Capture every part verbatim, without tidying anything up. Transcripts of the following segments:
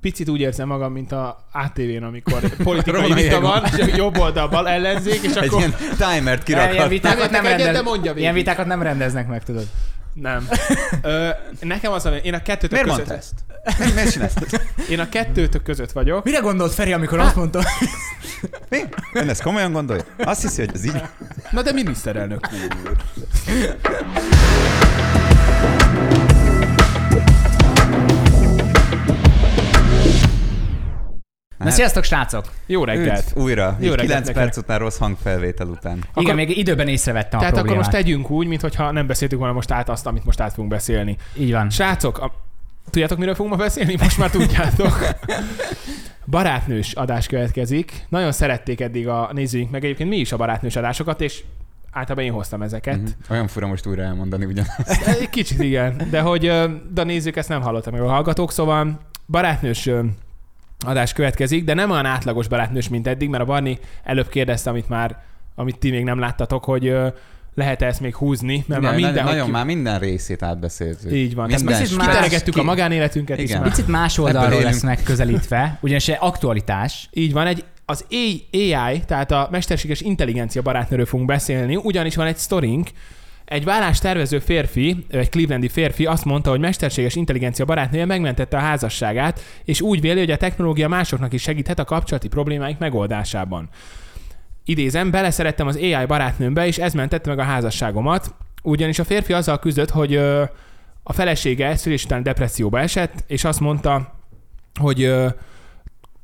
picit úgy érzem magam, mint a á té vén, amikor politikai vita van, és jobb oldal bal ellenzék, és akkor... Egy ilyen timert kirakhat. Ilyen vitákat nem, rendez... ilyen vitákat nem rendeznek meg, tudod. Nem. Ö, nekem az, én a kettőtök miért között... Miért mondta ezt? Én a kettőtök között vagyok. Mire gondolt Feri, amikor hát azt mondta? Mi? Ön ezt komolyan gondolja? Azt hiszi, hogy ez így... Na de miniszterelnök úr. Na, hát. Sziasztok, srácok! Jó reggelt! Üdv, újra. Jó reggelt, kilenc perc után rossz hangfelvétel után. Igen, akkor... még időben észrevettem a problémát. Tehát akkor most tegyünk úgy, mintha nem beszéltük volna most át azt, amit most át fogunk beszélni. Így van. Srácok, a... tudjátok, miről fogunk ma beszélni? Most már tudjátok. Barátnős adás következik. Nagyon szerették eddig a nézőink, meg egyébként mi is a barátnős adásokat, és általában én hoztam ezeket. Uh-huh. Olyan fura most újra elmondani ugyanazt. Kicsit igen, de hogy de a nézők ezt nem hallottam, meg a hallgatók, szóval barátnős adás következik, de nem olyan átlagos barátnős, mint eddig, mert a Barni előbb kérdezte, amit már, amit ti még nem láttatok, hogy ö, lehet-e ezt még húzni, mert igen, már minden... Nagyon ki... már minden részét átbeszéltük. Így van. Ezt most kiteregettük ki... a magánéletünket igen. is. Már. Picit más oldalról lesznek közelítve, ugyanis aktualitás. Így van, egy, az á i, tehát a mesterséges intelligencia barátnőről fogunk beszélni, ugyanis van egy sztorink. Egy vállástervező férfi, egy clevelandi férfi azt mondta, hogy mesterséges intelligencia barátnője megmentette a házasságát, és úgy véli, hogy a technológia másoknak is segíthet a kapcsolati problémáik megoldásában. Idézem, beleszerettem az á i barátnőmbe, és ez mentette meg a házasságomat, ugyanis a férfi azzal küzdött, hogy a felesége szülés után depresszióba esett, és azt mondta, hogy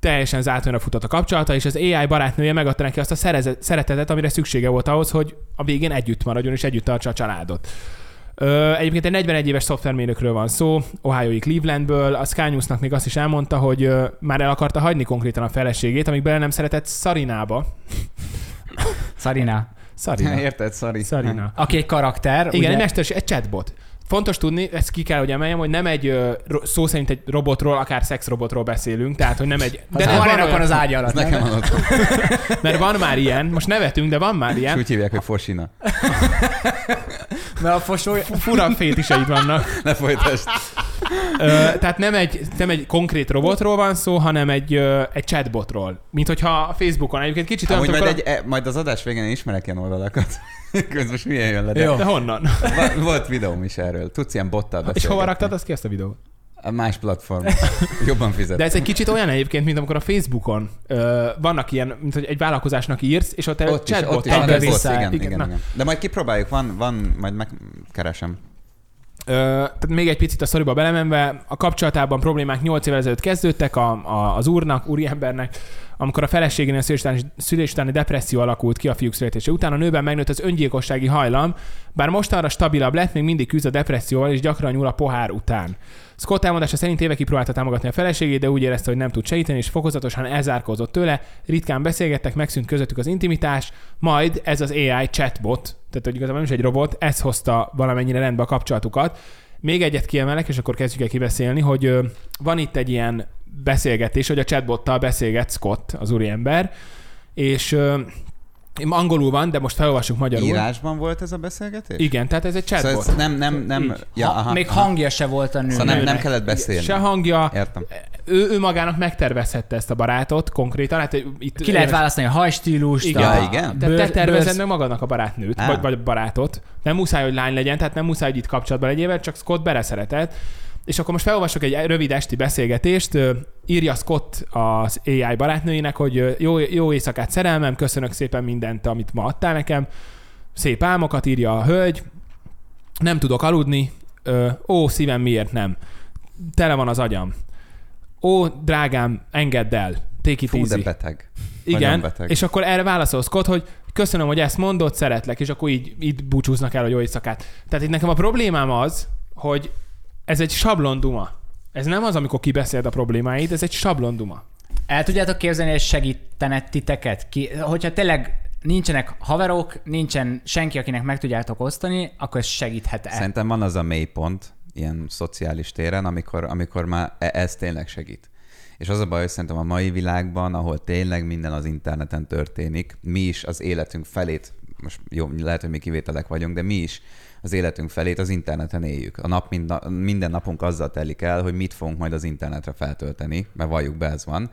teljesen zátonyra futott a kapcsolata, és az á i barátnője megadta neki azt a szerezet, szeretetet, amire szüksége volt ahhoz, hogy a végén együtt maradjon és együtt tartsa a családot. Ö, egyébként egy negyvenegy éves szoftvermérnökről van szó, Ohio-i Clevelandből, a Sky News-nak még azt is elmondta, hogy ö, már el akarta hagyni konkrétan a feleségét, amíg bele nem szeretett Sarinába. Sarina. Sarina. Érted, Sari. Sarina. Aki egy karakter. Igen, ugye... egy mesters, egy chatbot. Fontos tudni, ezt ki kell, hogy emeljem, hogy nem egy szó szerint egy robotról, akár szexrobotról beszélünk, tehát, hogy nem egy... De nem van olyan... az ágya alatt. Nekem van ott. Mert van már ilyen, most nevetünk, de van már ilyen. És úgy hívják, hogy Fosina. Mert a fosója... Fura fétiseid vannak. Ne folytasd. Tehát nem egy, nem egy konkrét robotról van szó, hanem egy, egy chatbotról. Mint hogyha a Facebookon egyébként kicsit... Amúgy majd, akkor... egy, majd az adás végén ismerek ilyen oldalakat. Közben most milyen jön le. De, de honnan? Volt videóm is erről. Tudsz ilyen bottal beszélgetni. És hova raktad azt ki ezt a videót? A más platform. Jobban fizet. De ez egy kicsit olyan egyébként, mint amikor a Facebookon ö, vannak ilyen, mint hogy egy vállalkozásnak írsz, és ott, ott egy chatbot egybe vissza. Igen, igen, igen, igen. De majd kipróbáljuk, van, van majd megkeresem. Ö, tehát még egy picit a szoriba belemenve, a kapcsolatában problémák nyolc évvel ezelőtt kezdődtek a, a, az úrnak, úriembernek, amikor a feleségénél szülés utáni depresszió alakult ki a fiúk születése után, a nőben megnőtt az öngyilkossági hajlam, bár mostanra stabilabb lett, még mindig küzd a depresszióval, és gyakran nyúl a pohár után. Scott elmondása szerint évekig próbálta támogatni a feleségét, de úgy érezte, hogy nem tud segíteni, és fokozatosan elzárkózott tőle, ritkán beszélgettek, megszűnt közöttük az intimitás, majd ez az á i chatbot, tehát igazából nem is egy robot, ez hozta valamennyire rendbe a kapcsolatukat. Még egyet kiemelek, és akkor kezdjük el kibeszélni, hogy van itt egy ilyen beszélgetés, hogy a chatbottal beszélget Scott, az úriember, és ö, angolul van, de most felolvassuk magyarul. Írásban volt ez a beszélgetés? Igen, tehát ez egy chatbot. Szóval ez nem, nem, nem, ja, ha, aha, még aha. hangja se volt a nő. Szóval nem, nem kellett beszélni. Se hangja. Értem. Ő, ő magának megtervezhette ezt a barátot konkrétan. Hát itt ki lehet választani a hajstílust. Igen, a... Ja, igen. Tehát te tervezed meg magadnak a barátnőt, á. vagy vagy barátot. Nem muszáj, hogy lány legyen, tehát nem muszáj, hogy itt kapcsolatban legyél, csak Scott beleszeretett. És akkor most felolvasok egy rövid esti beszélgetést. Írja Scott az á i barátnőjének, hogy jó, jó éjszakát szerelmem, köszönök szépen mindent, amit ma adtál nekem. Szép álmokat, írja a hölgy. Nem tudok aludni. Ó, szívem, miért nem? Tele van az agyam. Ó, drágám, engedd el. Take it Fú, easy. De beteg. Igen, beteg. És akkor erre válaszol Scott, hogy köszönöm, hogy ezt mondod, szeretlek, és akkor így, így búcsúznak el a jó éjszakát. Tehát itt nekem a problémám az, hogy ez egy sablonduma. Ez nem az, amikor kibeszéled a problémáid, ez egy sablonduma. El tudjátok képzelni, hogy segítene titeket? Ki, hogyha tényleg nincsenek haverok, nincsen senki, akinek meg tudjátok osztani, akkor ez segíthet-e? Szerintem van az a mélypont ilyen szociális téren, amikor, amikor már ez tényleg segít. És az a baj, hogy szerintem a mai világban, ahol tényleg minden az interneten történik, mi is az életünk felét most jó, lehet, hogy mi kivételek vagyunk, de mi is az életünk felét az interneten éljük. A nap mind, minden napunk azzal telik el, hogy mit fogunk majd az internetre feltölteni, mert valljuk be, ez van.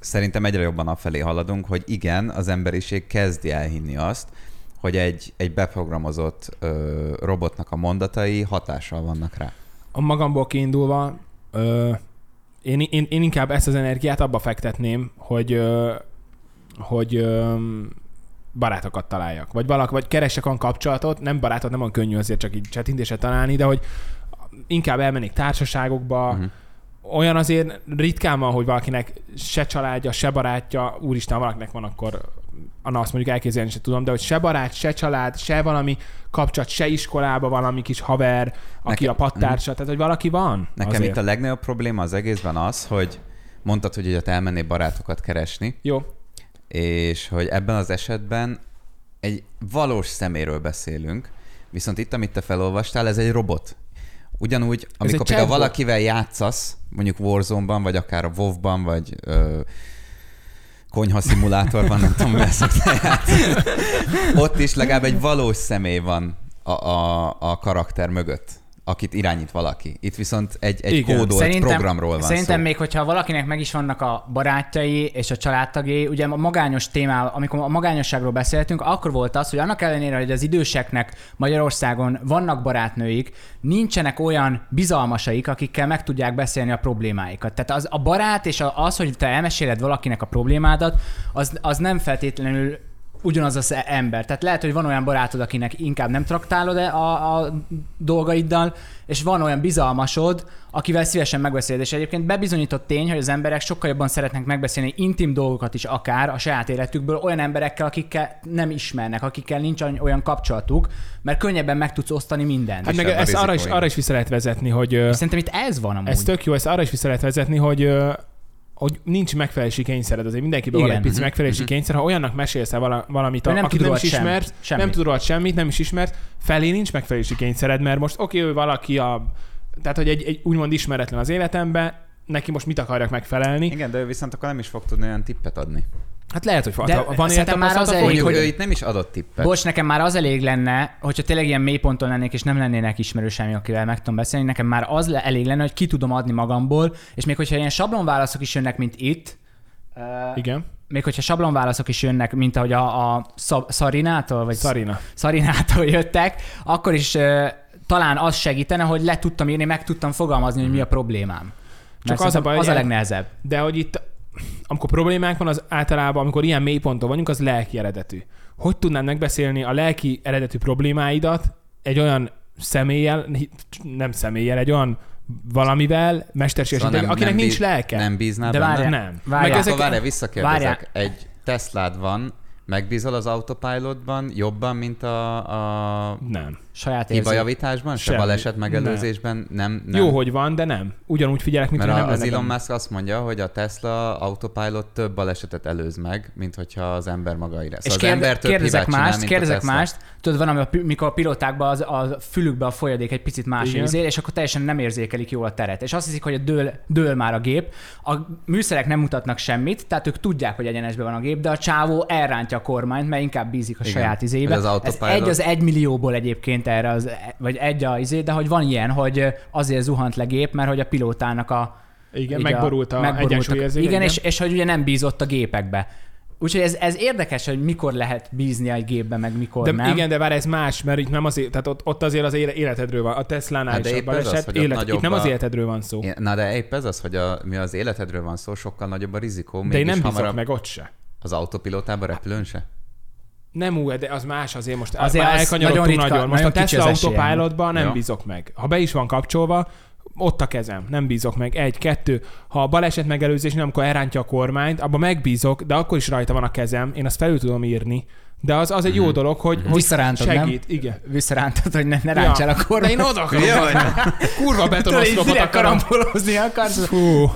Szerintem egyre jobban afelé haladunk, hogy igen, az emberiség kezdi elhinni azt, hogy egy, egy beprogramozott ö, robotnak a mondatai hatással vannak rá. A magamból kiindulva ö, én, én, én inkább ezt az energiát abba fektetném, hogy, ö, hogy ö, barátokat találjak. Vagy valaki, vagy keresek olyan kapcsolatot, nem barátot, nem olyan könnyű azért csak így csetintésre találni, de hogy inkább elmennék társaságokba. Uh-huh. Olyan azért ritkán van, hogy valakinek se családja, se barátja, úristen, valakinek van, akkor na, azt mondjuk elképzelni sem tudom, de hogy se barát, se család, se valami kapcsolat, se iskolába valami kis haver, aki nekem, a pattársa, tehát hogy valaki van. Nekem azért itt a legnagyobb probléma az egészben az, hogy mondtad, hogy ugye elmennél barátokat keresni. Jó. És hogy ebben az esetben egy valós szeméről beszélünk, viszont itt, amit te felolvastál, ez egy robot. Ugyanúgy, amikor például valakivel játszasz, mondjuk Warzone-ban, vagy akár a WoW-ban, vagy ö, konyhaszimulátorban, nem tudom, mivel szokta játszani. Ott is legalább egy valós személy van a, a, a karakter mögött, akit irányít valaki. Itt viszont egy, egy kódolt szerintem, programról van szerintem szó. Szerintem még, hogyha valakinek meg is vannak a barátjai és a családtagjai, ugye a magányos témával, amikor a magányosságról beszéltünk, akkor volt az, hogy annak ellenére, hogy az időseknek Magyarországon vannak barátnőik, nincsenek olyan bizalmasaik, akikkel meg tudják beszélni a problémáikat. Tehát az, a barát és az, hogy te elmeséled valakinek a problémádat, az, az nem feltétlenül ugyanaz az ember. Tehát lehet, hogy van olyan barátod, akinek inkább nem traktálod a, a dolgaiddal, és van olyan bizalmasod, akivel szívesen megbeszéled. És egyébként bebizonyított tény, hogy az emberek sokkal jobban szeretnek megbeszélni intim dolgokat is akár a saját életükből olyan emberekkel, akikkel nem ismernek, akikkel nincs olyan kapcsolatuk, mert könnyebben meg tudsz osztani mindent. Hát meg ezt arra is, arra is vissza lehet vezetni, hogy... És szerintem itt ez van amúgy. Ez tök jó, ezt arra is vissza lehet vezetni, hogy... hogy nincs megfelelési kényszered, azért mindenkiben van egy pici megfelelési kényszer, ha olyannak mesélsz el valamit, nem akit nem is ismert, semmit. nem tud rólad semmit, nem is ismert, felé nincs megfelelési kényszered, mert most oké, okay, valaki a... Tehát, hogy egy, egy úgymond ismeretlen az életemben, neki most mit akarjak megfelelni. Igen, de ő viszont akkor nem is fog tudni olyan tippet adni. Hát lehet, hogy de van ilyen tapasztalat, hogy, hogy ő itt nem is adott tippet. Bocs, nekem már az elég lenne, hogyha tényleg ilyen mélyponton lennék, és nem lennének ismerőseim, akivel meg tudom beszélni, nekem már az elég lenne, hogy ki tudom adni magamból, és még hogyha ilyen sablonválaszok is jönnek, mint itt, igen. Még hogyha sablonválaszok is jönnek, mint ahogy a, a Sarinától, vagy Sarina. Sarinától jöttek, akkor is uh, talán az segítene, hogy le tudtam írni, meg tudtam fogalmazni, hogy mi a problémám. Csak az a, baj, az a legnehezebb. De hogy itt amikor problémánk van, az általában, amikor ilyen mélyponton vagyunk, az lelki eredetű. Hogy tudnád megbeszélni a lelki eredetű problémáidat egy olyan személlyel, nem személlyel, egy olyan valamivel, mesterséges, szóval akinek nem nincs bíz, lelke. Nem bíznál de benne? Nem. Várjál, ezek... várjál visszakérdezek. Várjál. Egy Teslád van, megbízol az autopilotban jobban, mint a, a... nem. Saját hibajavításban, se baleset megelőzésben? Nem. nem. Jó, hogy van, de nem. Ugyanúgy figyelek, mint mert hogy nem az Elon Musk azt mondja, hogy a Tesla autopilot több balesetet előz meg, mint hogyha az ember maga ére. Szóval és kérde- az ember több kérdezek hibát mást, csinál, kérdezek mást. Tudod, van, amikor a pilotákban az, a fülükbe a folyadék egy picit más ízél, és akkor teljesen nem érzékelik jól a teret. És azt hiszik, hogy dől, dől már a gép. A műszerek nem mutatnak semmit, tehát ők tudják, hogy egyenesben van a gép, de a csávó elrántja a kormányt, mert inkább bízik a igen, saját izébe. Ez, az ez egy az egy millióból egyébként erre, az, vagy egy a izé, de hogy van ilyen, hogy azért zuhant le gép, mert hogy a pilótának a... Igen, megborult a, a egyensúlyérzék. Igen, és, és hogy ugye nem bízott a gépekbe. Úgyhogy ez, ez érdekes, hogy mikor lehet bízni egy gépbe, meg mikor de, nem. Igen, de várj, ez más, mert itt nem azért, tehát ott, ott azért az életedről van. A Teslánál hát is a baleset, élet, itt nem az életedről van szó. Na de épp ez az, hogy a, mi az életedről van szó, sokkal nagyobb a rizikó. De én nem bízok meg ott se. Az autopilótában, repülőn se? Nem úgy, de az más azért most azért el, elkanyarodtunk nagyon. Ritka, nagyon. Most nagyon a Tesla autopilotban nem jó. Bízok meg. Ha be is van kapcsolva, ott a kezem, nem bízok meg. Egy, kettő. Ha a baleset megelőzésnél, amikor elrántja a kormányt, abban megbízok, de akkor is rajta van a kezem, én azt felül tudom írni. De az, az egy jó dolog, hogy, hogy visszarántod, segít. Nem? Igen. Visszarántod, hogy ne, ne rántsál ja. a kormányt. De én oda akarom. Kurva betonoszlopot akarom. Karambolozni akarsz. Hú.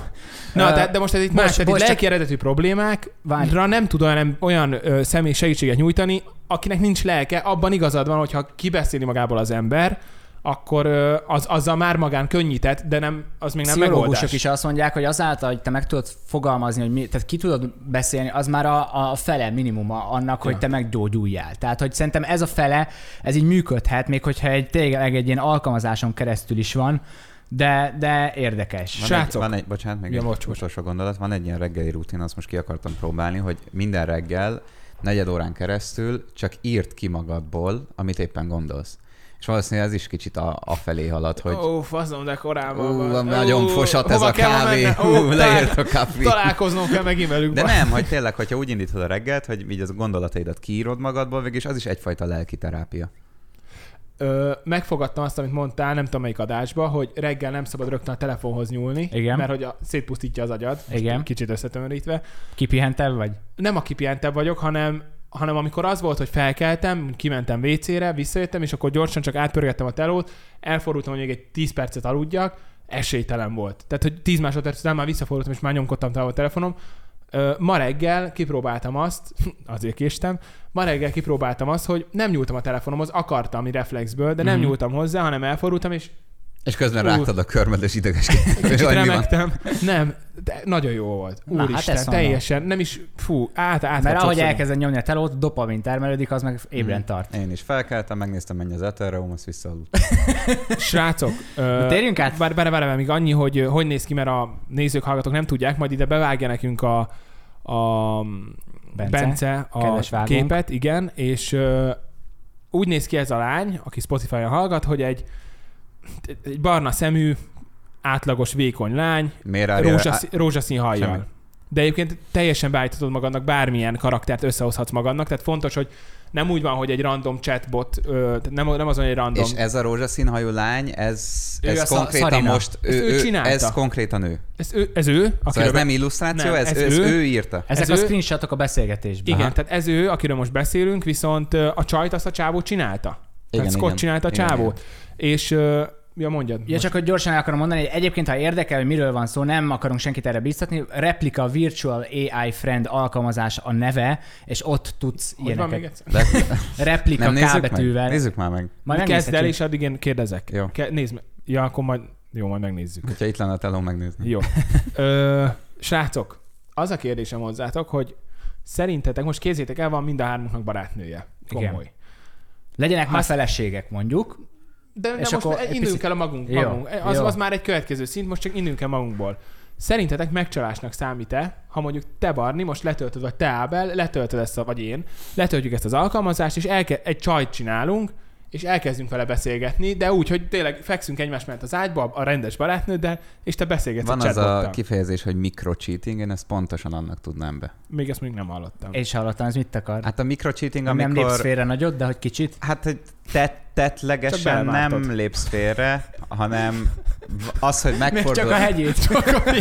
Na, de, de most ez itt más, tehát itt lelki eredetű problémákra nem tud olyan, olyan ö, személy segítséget nyújtani, akinek nincs lelke, abban igazad van, hogyha kibeszéli magából az ember, akkor az, azzal már magán könnyített, de nem, az még nem megoldás. Pszichológusok is azt mondják, hogy azáltal, hogy te meg tudod fogalmazni, hogy mi, tehát ki tudod beszélni, az már a, a fele minimuma annak, ja. hogy te meggyógyuljál. Tehát, hogy szerintem ez a fele, ez így működhet, még hogyha egy, tényleg egy ilyen alkalmazáson keresztül is van, de, de érdekes. Van Srácok. Egy, van egy, bocsánat, még ja, egy bocs, utolsó gondolat, van egy ilyen reggeli rutin, azt most ki akartam próbálni, hogy minden reggel negyed órán keresztül csak írd ki magadból, amit éppen gondolsz. És valószínűleg ez is kicsit a, a felé halad, hogy... Ó, faszom, de korábban van. Ó, nagyon fosat ez a kávé. Ó, leért a kávé. Találkoznom kell megint velük. De nem, hogy tényleg, hogyha úgy indítod a reggelt, hogy így az gondolataidat kiírod magadból, végig, és az is egyfajta lelki terápia. Ö, megfogadtam azt, amit mondtál, nem tudom melyik adásba, hogy reggel nem szabad rögtön a telefonhoz nyúlni, igen. mert hogy a, szétpusztítja az agyad, igen. kicsit összetömörítve. Kipihentebb vagy? Nem a kipihentebb vagyok, hanem... hanem amikor az volt, hogy felkeltem, kimentem vécére, visszajöttem, és akkor gyorsan csak átpörgettem a telót, elfordultam, hogy még egy tíz percet aludjak, esélytelen volt. Tehát, hogy tíz másodperc után már visszafordultam, és már nyomkodtam tovább a telefonom. Ma reggel kipróbáltam azt, azért késtem, ma reggel kipróbáltam azt, hogy nem nyúltam a telefonomhoz, akartam reflexből, de nem mm-hmm. nyúltam hozzá, hanem elfordultam, és... És közben Ú, rágtad a körmed, és idegeskedtél. Remektem. Nem, de nagyon jó volt. Úristen, hát teljesen. Nem is, fú, át, át. Mert ahogy elkezded nyomni a telót, dopamin termelődik, az meg ébren tart. Én is felkeltem, megnéztem, mennyi az Ethereum, azt visszaaludtam. Srácok, ö, térjünk át. Bár bár, bár, bár még annyi, hogy hogy néz ki, mert a nézők, hallgatók nem tudják, majd ide bevágja nekünk a, a Bence, Bence a képet, igen, és ö, úgy néz ki ez a lány, aki Spotify-on hallgat, hogy egy egy barna szemű, átlagos, vékony lány, rózsaszín, rózsaszín hajjal. Semmi. De egyébként teljesen beállíthatod magadnak, bármilyen karaktert összehozhatsz magadnak, tehát fontos, hogy nem úgy van, hogy egy random chatbot, nem, nem azon egy random... És ez a rózsaszín hajú lány, ez, ez konkrétan Sarina. Most... Ő, ő, ő csinálta. Ez konkrétan ő. Ez ő? Ez, ő, szóval ez nem illusztráció, nem, ez, ez, ő, ez ő írta. Ezek ez a screenshotok a beszélgetésben. Igen, aha. Tehát ez ő, akiről most beszélünk, viszont a csajt azt a csávó csinálta. Igen, Scott igen, csinálta a csávót. És, uh, ja mondjad. Ja, most. Csak hogy gyorsan akarom mondani, hogy egyébként, ha érdekel, hogy miről van szó, nem akarunk senkit erre bíztatni. Replika Virtual á i Friend alkalmazás a neve, és ott tudsz hogy ilyeneket. De... Replika nem, nézzük K betűvel. Meg. Nézzük már meg. Majd kezd el, és addig én kérdezek. Jó. Ke- nézd meg. Ja, akkor majd, jó, majd megnézzük. Hogyha itt lenne a telón, megnézni. Jó. Ö, srácok, az a kérdésem hozzátok, hogy szerintetek, most kézzétek el, van mind a hármunknak barátnője. Komoly. Igen. Legyenek ha már feleségek, mondjuk. De, de most induljunk el a magunk. magunk. Jó, az, jó. Az már egy következő szint, most csak induljunk el magunkból. Szerintetek megcsalásnak számít-e, ha mondjuk te, Barni, most letöltöd, vagy te, Ábel, letöltöd ezt, vagy én, letöltjük ezt az alkalmazást, és elke- egy csajt csinálunk, és elkezdünk vele beszélgetni, de úgy, hogy tényleg fekszünk egymás mellett az ágyba, a rendes barátnőddel, és te beszélgetsz. Van az a kifejezés, hogy microcheating, én ezt pontosan annak tudnám be. Még ezt még nem hallottam. És hallottam, ez mit akar? Hát a microcheating, amikor... Nem lépsz félre nagyot, de hogy kicsit? Hát, hogy tetlegesen nem lépsz félre, hanem az, hogy megfordul... Még csak a hegyét, csak a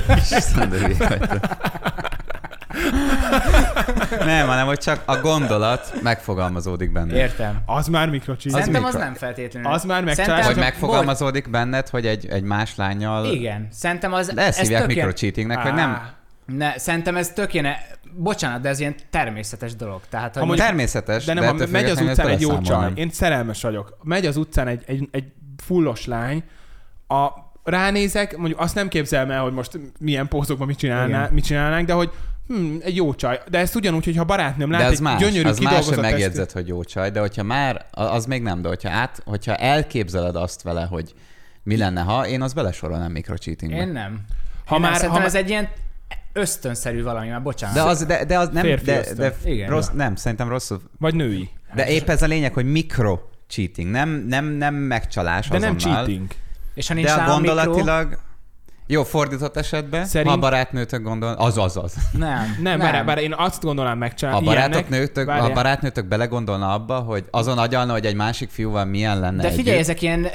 nem, hanem hogy csak a gondolat megfogalmazódik benned. Értem. Az már mikrocsizm. Szerintem mikro... az nem feltétlenül. Az már megcsinálás. Hogy megfogalmazódik bol... benned, hogy egy, egy más lányjal... Igen. Szerintem az... De ezt hívják mikrocheatingnek, hogy nem... Ne, szerintem ez tök ilyen... Bocsánat, de ez ilyen természetes dolog. Tehát, hogy... Természetes, de nem, de ha megy függel, az utcán egy jó csaj. Én szerelmes vagyok. Megy az utcán egy, egy, egy fullos lány, a... ránézek, mondjuk azt nem képzelem el, hogy most milyen pózokban mit, mit csinálnánk, de hogy Hmm, egy jó csaj. De ezt ugyanúgy, hogyha barátnőm lát, egy más, gyönyörű az kidolgozott... Az más, hogy megjegyzed, hogy jó csaj, de hogyha már, az még nem, de hogyha, át, hogyha elképzeled azt vele, hogy mi lenne, ha én azt belesorolnám mikrocheatingbe. Én nem. Ha én már, nem ha már... ez egy ilyen ösztönszerű valami, már bocsánat. De az, de, de az nem, de, de igen, rossz, nem, szerintem rosszul. Vagy női. De épp ez a lényeg, hogy mikrocheating, nem, nem, nem megcsalás de azonnal. De nem cheating. És ha nincs de gondolatilag... Mikro... Jó, fordított esetben, szerint... ha a barátnőtök gondol... Az, az, az. Nem, nem, nem. Bár én azt gondolnám megcsinálni ilyennek. Ha a barátnőtök belegondolna abba, hogy azon agyalna, hogy egy másik fiúval milyen lenne. De figyelj, együtt. Ezek ilyen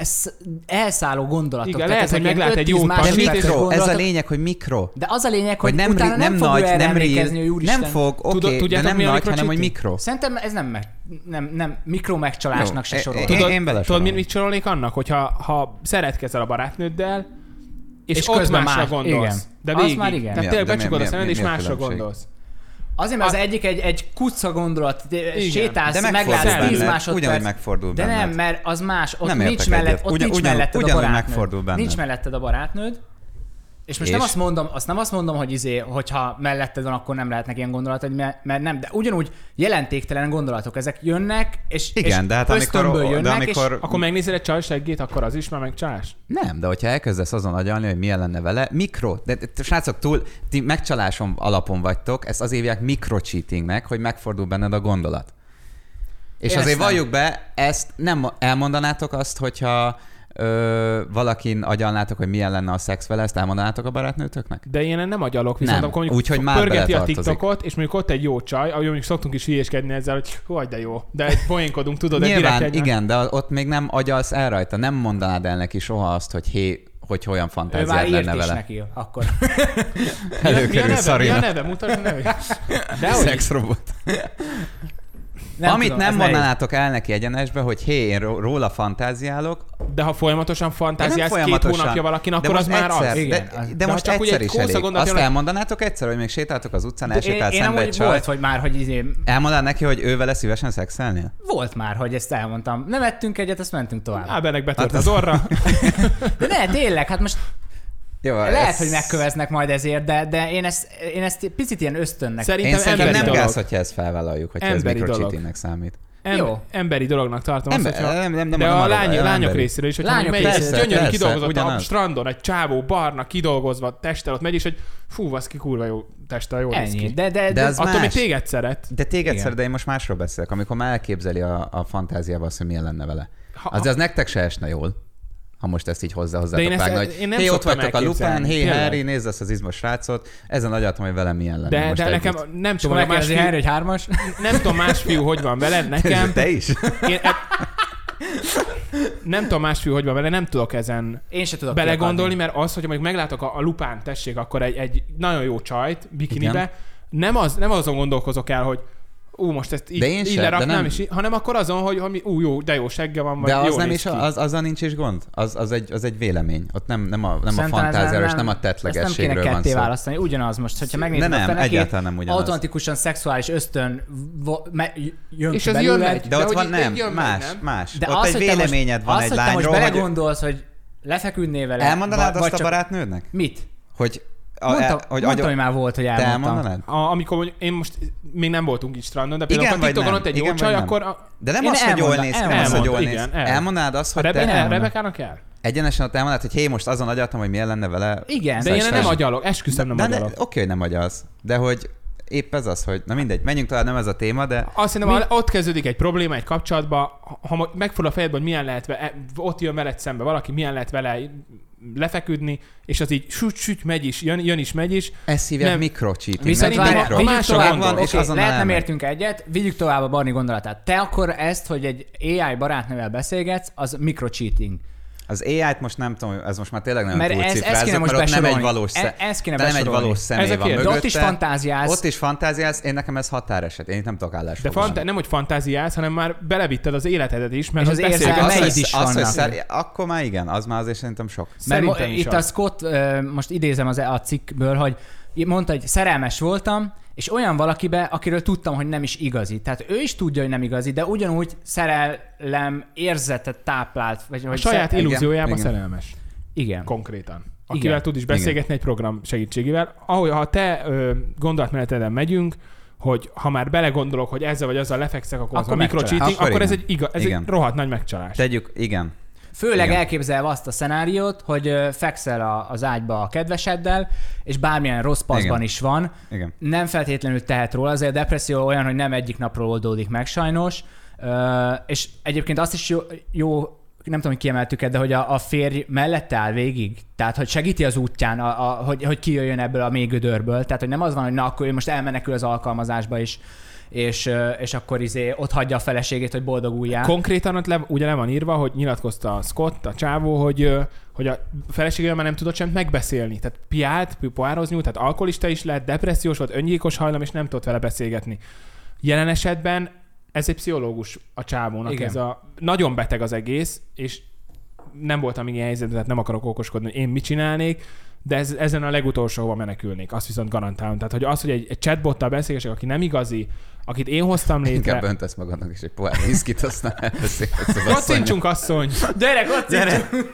elszálló gondolatok. Igen, lehet, hogy meglát egy jó mikro. Ez a lényeg, hogy mikro. De az a lényeg, hogy, hogy nem, utána nem, nem fog nagy, ő elrendelkezni, hogy úristen. Nem fog, oké, okay, de nem nagy, hanem hogy mikro. Szerintem ez nem nem, nem mikro megcsalásnak se sorolom. Tudod, mit sorolnék annak, hogyha szeretkezel a barátnőddel, és, és ott másra már, gondolsz. Igen. De végig. Tehát tényleg becsukod a szemed, és másra gondolsz. Azért, mert az egyik egy, egy kucca gondolat, igen, sétálsz, meglátsz tíz másodperc. Megfordul de benned. Nem, mert az más, ott nem nincs, mellett, ott ugyan, nincs ugyan, melletted ugyan, a barátnőd. Nincs melletted a barátnőd. És most és? Nem azt mondom, azt nem azt mondom, hogy izé, hogyha melletted van, akkor nem lehetnek ilyen gondolatok, mert nem, de ugyanúgy jelentéktelen gondolatok, ezek jönnek, és, igen, és de hát ösztönből amikor, jönnek, de amikor... és... Akkor megnézel egy csaj seggét, akkor az is már meg csalás? Nem, de hogyha elkezdesz azon agyalni, hogy milyen lenne vele, mikro, de srácok, túl, ti megcsalásom alapon vagytok, ezt az évják mikrocheatingnek, hogy megfordul benned a gondolat. És én azért valljuk be, ezt nem elmondanátok azt, hogyha... Ö, valakin agyalnátok, hogy milyen lenne a szex vele, ezt elmondanátok a barátnőtöknek? De ilyen nem agyalok, viszont nem. Akkor úgy, hogy már pörgeti a TikTokot, és mondjuk ott egy jó csaj, ahogy mondjuk szoktunk is hülyéskedni ezzel, hogy hogy de jó, de poénkodunk, tudod, de direkt egy... igen, de ott még nem agyalsz el rajta, nem mondanád el neki soha azt, hogy hé, hogy olyan fantáziád lenne vele. Ő már írt is neki, akkor. Előkerül Sarina. Mi a neve? Mutasd a nevét. Szexrobot. Nem Amit tudom, nem mondanátok el neki egyenesbe, hogy hé, én róla fantáziálok. De ha folyamatosan fantáziálsz folyamatosan. Két hónapja valakin, akkor az már egyszer, az. Igen, de, de, de most csak egyszer is elég. Azt jön, elmondanátok egyszer, hogy még sétáltok az utcán, elsétált szembe egy csaj. Volt, hogy már, hogy izé... Elmondanád neki, hogy ő vele szívesen szexelnél? Volt már, hogy ezt elmondtam. Nem ettünk egyet, ezt mentünk tovább. Ábenek betört hát az orra. De ne, tényleg, hát most... Jó, lehet, ez... hogy megköveznek majd ezért, de, de én, ezt, én ezt picit ilyen ösztönnek. Szerintem, én szerintem nem dolog. Gáz, hogyha ezt felvállaljuk, hogyha emberi ez mikrocheatingnek számít. Em, Jó. Emberi dolognak tartom Ember, azt, hogyha, nem, nem, nem de a lány, lányok részéről is, hogyha megy, gyönyörű kidolgozott a strandon, egy csávó, barna, kidolgozva, testtel ott megy, és hogy fú, vaszki, kurva jó testtel, jól néz ki. De, de, de az attól, hogy téged szeret. De téged Igen. szeret, de én most másról beszélek. Amikor már elképzeli a, a fantáziában azt, hogy milyen lenne vele. Az az nektek se esne jól. Ha most ezt így hozzá hozzátok vágni, hogy én nem hé, ott vagytok a Lupán, hé, Harry, nézd ezt az izmos srácot, ezen agyaltam, hogy velem milyen lenne. De, most de nekem nem tudom, hogy más fiú... Harry, hármas? Nem tudom, más fiú, hogy van veled, nekem... Te is? Én, e... Nem tudom, más fiú, hogy van veled, nem tudok ezen én se tudok belegondolni, mert az, hogyha mondjuk meglátok a, a Lupán, tessék, akkor egy, egy nagyon jó csajt bikinibe, nem, az, nem azon gondolkozok el, hogy ú, most ezt így, így sem, leraknám, nem... és, hanem akkor azon, hogy, hogy ú, jó, de jó segge van, vagy de az nem is, az, azzal nincs is gond. Az, az, egy, az egy vélemény. Ott nem, nem a, nem a fantáziáról, és nem a tettlegességről van szó. Ezt nem kéne ketté választani. Ugyanaz most, hogyha megnézed, de nem, egyáltalán nem ugyanaz. Automatikusan szexuális ösztön vo- me- jön és belőle. Jön meg, de ott van nem, jön más, jön, nem, más. De ott az, egy véleményed van egy lányról. Azt, hogy te most belegondolsz, hogy lefeküdnél vele. Elmondanád azt a barátnődnek? Mit? Hogy... A, mondtam, hogy mondtam, agy... hogy már volt, hogy elmondtam. A, amikor én most még nem voltunk így strandon, de például, ha TikTokon ott egy jó csaj, akkor... A... De nem az, hogy jól néz, nem az, hogy jól néz. Elmondanád azt, hogy te... Rebekának el? Egyenesen ott elmondanád, hogy hé, most azon agyaltam, hogy milyen lenne vele... Igen. De én nem agyalok, esküszöm nem agyalok. Oké, hogy nem agyalsz, de hogy... Épp ez az, hogy na mindegy, menjünk tovább, nem ez a téma, de... Azt hiszem, mi... ott kezdődik egy probléma egy kapcsolatban, ha megfordul a fejedben, hogy milyen lehet vele, ott jön veled szembe valaki, milyen lehet vele lefeküdni, és az így süt-süt megy is, jön, jön is, megy is. Ezt hívják nem... mikrocheating. Viszont mikro. Mások van, van, és okay, lehet nem értünk egyet, vigyük tovább a Barni gondolatát. Te akkor ezt, hogy egy á i barátnővel beszélgetsz, az mikrocheating. Az á i-t most nem tudom, ez most már tényleg nagyon mert túl cifrázok, mert ott nem egy valós, szem... ez nem egy valós személy ez van mögötte. De ott is fantáziálsz. Ott is fantáziálsz, én nekem ez határeset, én itt nem tudok állásfoglalni. De fanta- nem, hogy fantáziálsz, hanem már belevitted az életedet is, mert és az érzelmeid is vannak. Szer... Akkor már igen, az már azért szerintem sok. Szerintem mert itt a Scott, most idézem az a cikkből, hogy mondta, hogy szerelmes voltam, és olyan valakibe, akiről tudtam, hogy nem is igazi. Tehát ő is tudja, hogy nem igazi, de ugyanúgy szerelem érzetet táplált. Vagy, a vagy saját szer... illúziójában igen. szerelmes. Igen. Konkrétan. Akivel igen. tud is beszélgetni igen. egy program segítségével. Ahogy ha te ö, gondolatmeneteden megyünk, hogy ha már belegondolok, hogy ezzel vagy azzal lefekszek, akkor, akkor az a mikrocheating, akkor, akkor ez, egy, iga, ez egy rohadt nagy megcsalás. Tegyük, igen. Főleg igen. elképzelve azt a szenáriót, hogy fekszel az ágyba a kedveseddel, és bármilyen rossz paszban igen. is van. Igen. Nem feltétlenül tehet róla, azért a depresszió olyan, hogy nem egyik napról oldódik meg sajnos. És egyébként azt is jó, jó nem tudom, hogy kiemeltük-e, de hogy a, a férj mellette áll végig. Tehát, hogy segíti az útján, a, a, hogy, hogy kijöjjön ebből a mély gödörből. Tehát, hogy nem az van, hogy na, akkor most elmenekül az alkalmazásba is. És, és akkor izé ott hagyja a feleségét, hogy boldoguljál. Konkrétan ott le, ugye le van írva, hogy nyilatkozta a Scott, a csávó, hogy, hogy a feleségével már nem tudott semmit megbeszélni. Tehát piált, poározni nyújt, tehát alkoholista is lett, depressziós volt, öngyilkos hajlam, és nem tudott vele beszélgetni. Jelen esetben ez egy pszichológus a csávónak. Igen. Ez a nagyon beteg az egész, és nem voltam még ilyen helyzetben, tehát nem akarok okoskodni, hogy én mit csinálnék, de ez, ezen a legutolsóba menekülnék, azt viszont garantálom. Tehát, hogy az, hogy egy, egy chatbottal beszélgessek, aki nem igazi, akit én hoztam létre... Inkább öntesz magadnak is egy pohár viszkit, aztán elbeszélhetsz az asszonynak. asszony! Gyerek, kacincsunk!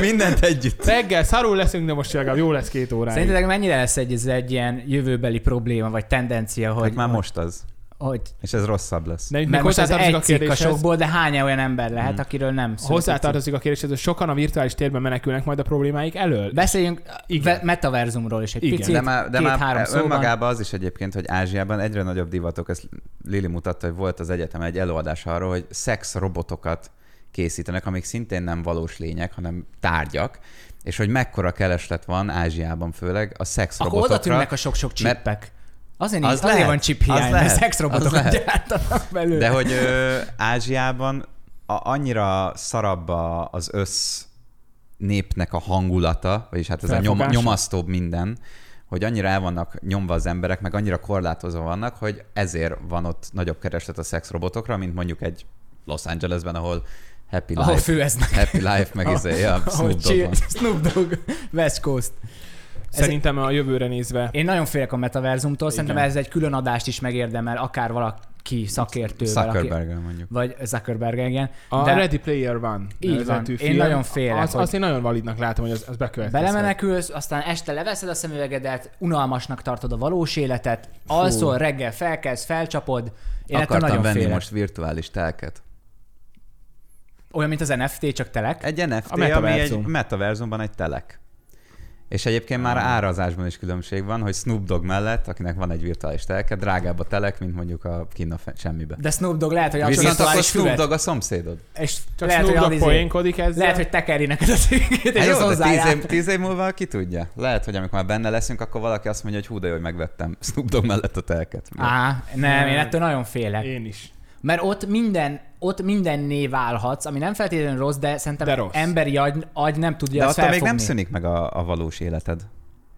Mindent együtt. Reggel szarul leszünk, de most legalább jó lesz két óráig. Szerintetek mennyire lesz egy, ez egy ilyen jövőbeli probléma, vagy tendencia, hogy... Hát már most az. Hogy... És ez rosszabb lesz. De mert most ez egy cikk a sokból, de hány olyan ember lehet, hmm. akiről nem szól. Hozzátartozik a kérdéshez, hogy sokan a virtuális térben menekülnek majd a problémáik elől. Beszéljünk Igen. metaverzumról is egy Igen. picit, de már, de két-három szóban. Önmagában az is egyébként, hogy Ázsiában egyre nagyobb divatok, ezt Lili mutatta, hogy volt az egyetemen egy előadás arról, hogy szexrobotokat készítenek, amik szintén nem valós lények, hanem tárgyak, és hogy mekkora kereslet van Ázsiában főleg a szexrobotokra. Akkor oda tűnnek a sok-sok csípek. Azért, az azért lehet, van chip hiány, mert szexrobotokat gyártanak belőle. De hogy ö, Ázsiában a, annyira szarabb a, az össz népnek a hangulata, vagyis hát ez a nyom, nyomasztóbb minden, hogy annyira el vannak nyomva az emberek, meg annyira korlátozva vannak, hogy ezért van ott nagyobb kereslet a szexrobotokra, mint mondjuk egy Los Angelesben, ahol Happy Life. Ahol főeznek. Happy Life, meg izé, a ja, Snoop Dogg. Snoop Dogg, West Coast. Szerintem a jövőre nézve. Én nagyon félek a metaverzumtól, Igen. szerintem ez egy külön adást is megérdemel, akár valaki szakértővel. Zuckerberggel mondjuk. Vagy Zuckerberggel, igen. A de... Ready Player One. Így van. Én film. nagyon félek. Az, hogy... Azt én nagyon validnak látom, hogy az, az bekövetkezhet. Belemenekülsz, aztán este leveszed a szemüvegedet, unalmasnak tartod a valós életet, alszol, reggel felkelsz, felcsapod. Én Akartam nagyon venni félek. most virtuális telket. Olyan, mint az en ef té, csak telek? Egy en ef té, a metaverzum. ami egy metaverzumban egy telek. És egyébként már árazásban is különbség van, hogy Snoop Dogg mellett, akinek van egy virtuális telke, drágább a telek, mint mondjuk a Kína semmibe. De Snoop Dogg lehet, hogy a Viszont akkor Snoop Dogg a szomszédod. És csak lehet, Snoop Dogg poénkodik ezzel. Lehet, hogy tekeri neked a cégét, és az tíz év, tíz év múlva ki tudja. Lehet, hogy amikor már benne leszünk, akkor valaki azt mondja, hogy hú, de jó, hogy megvettem Snoop Dogg mellett a telket. Á, nem, én ettől nagyon félek. Én is. Mert ott minden, ott mindenné válhatsz, ami nem feltétlenül rossz, de szerintem de rossz. Emberi agy, agy nem tudja de azt felfogni. De attól még nem szűnik meg a, a valós életed.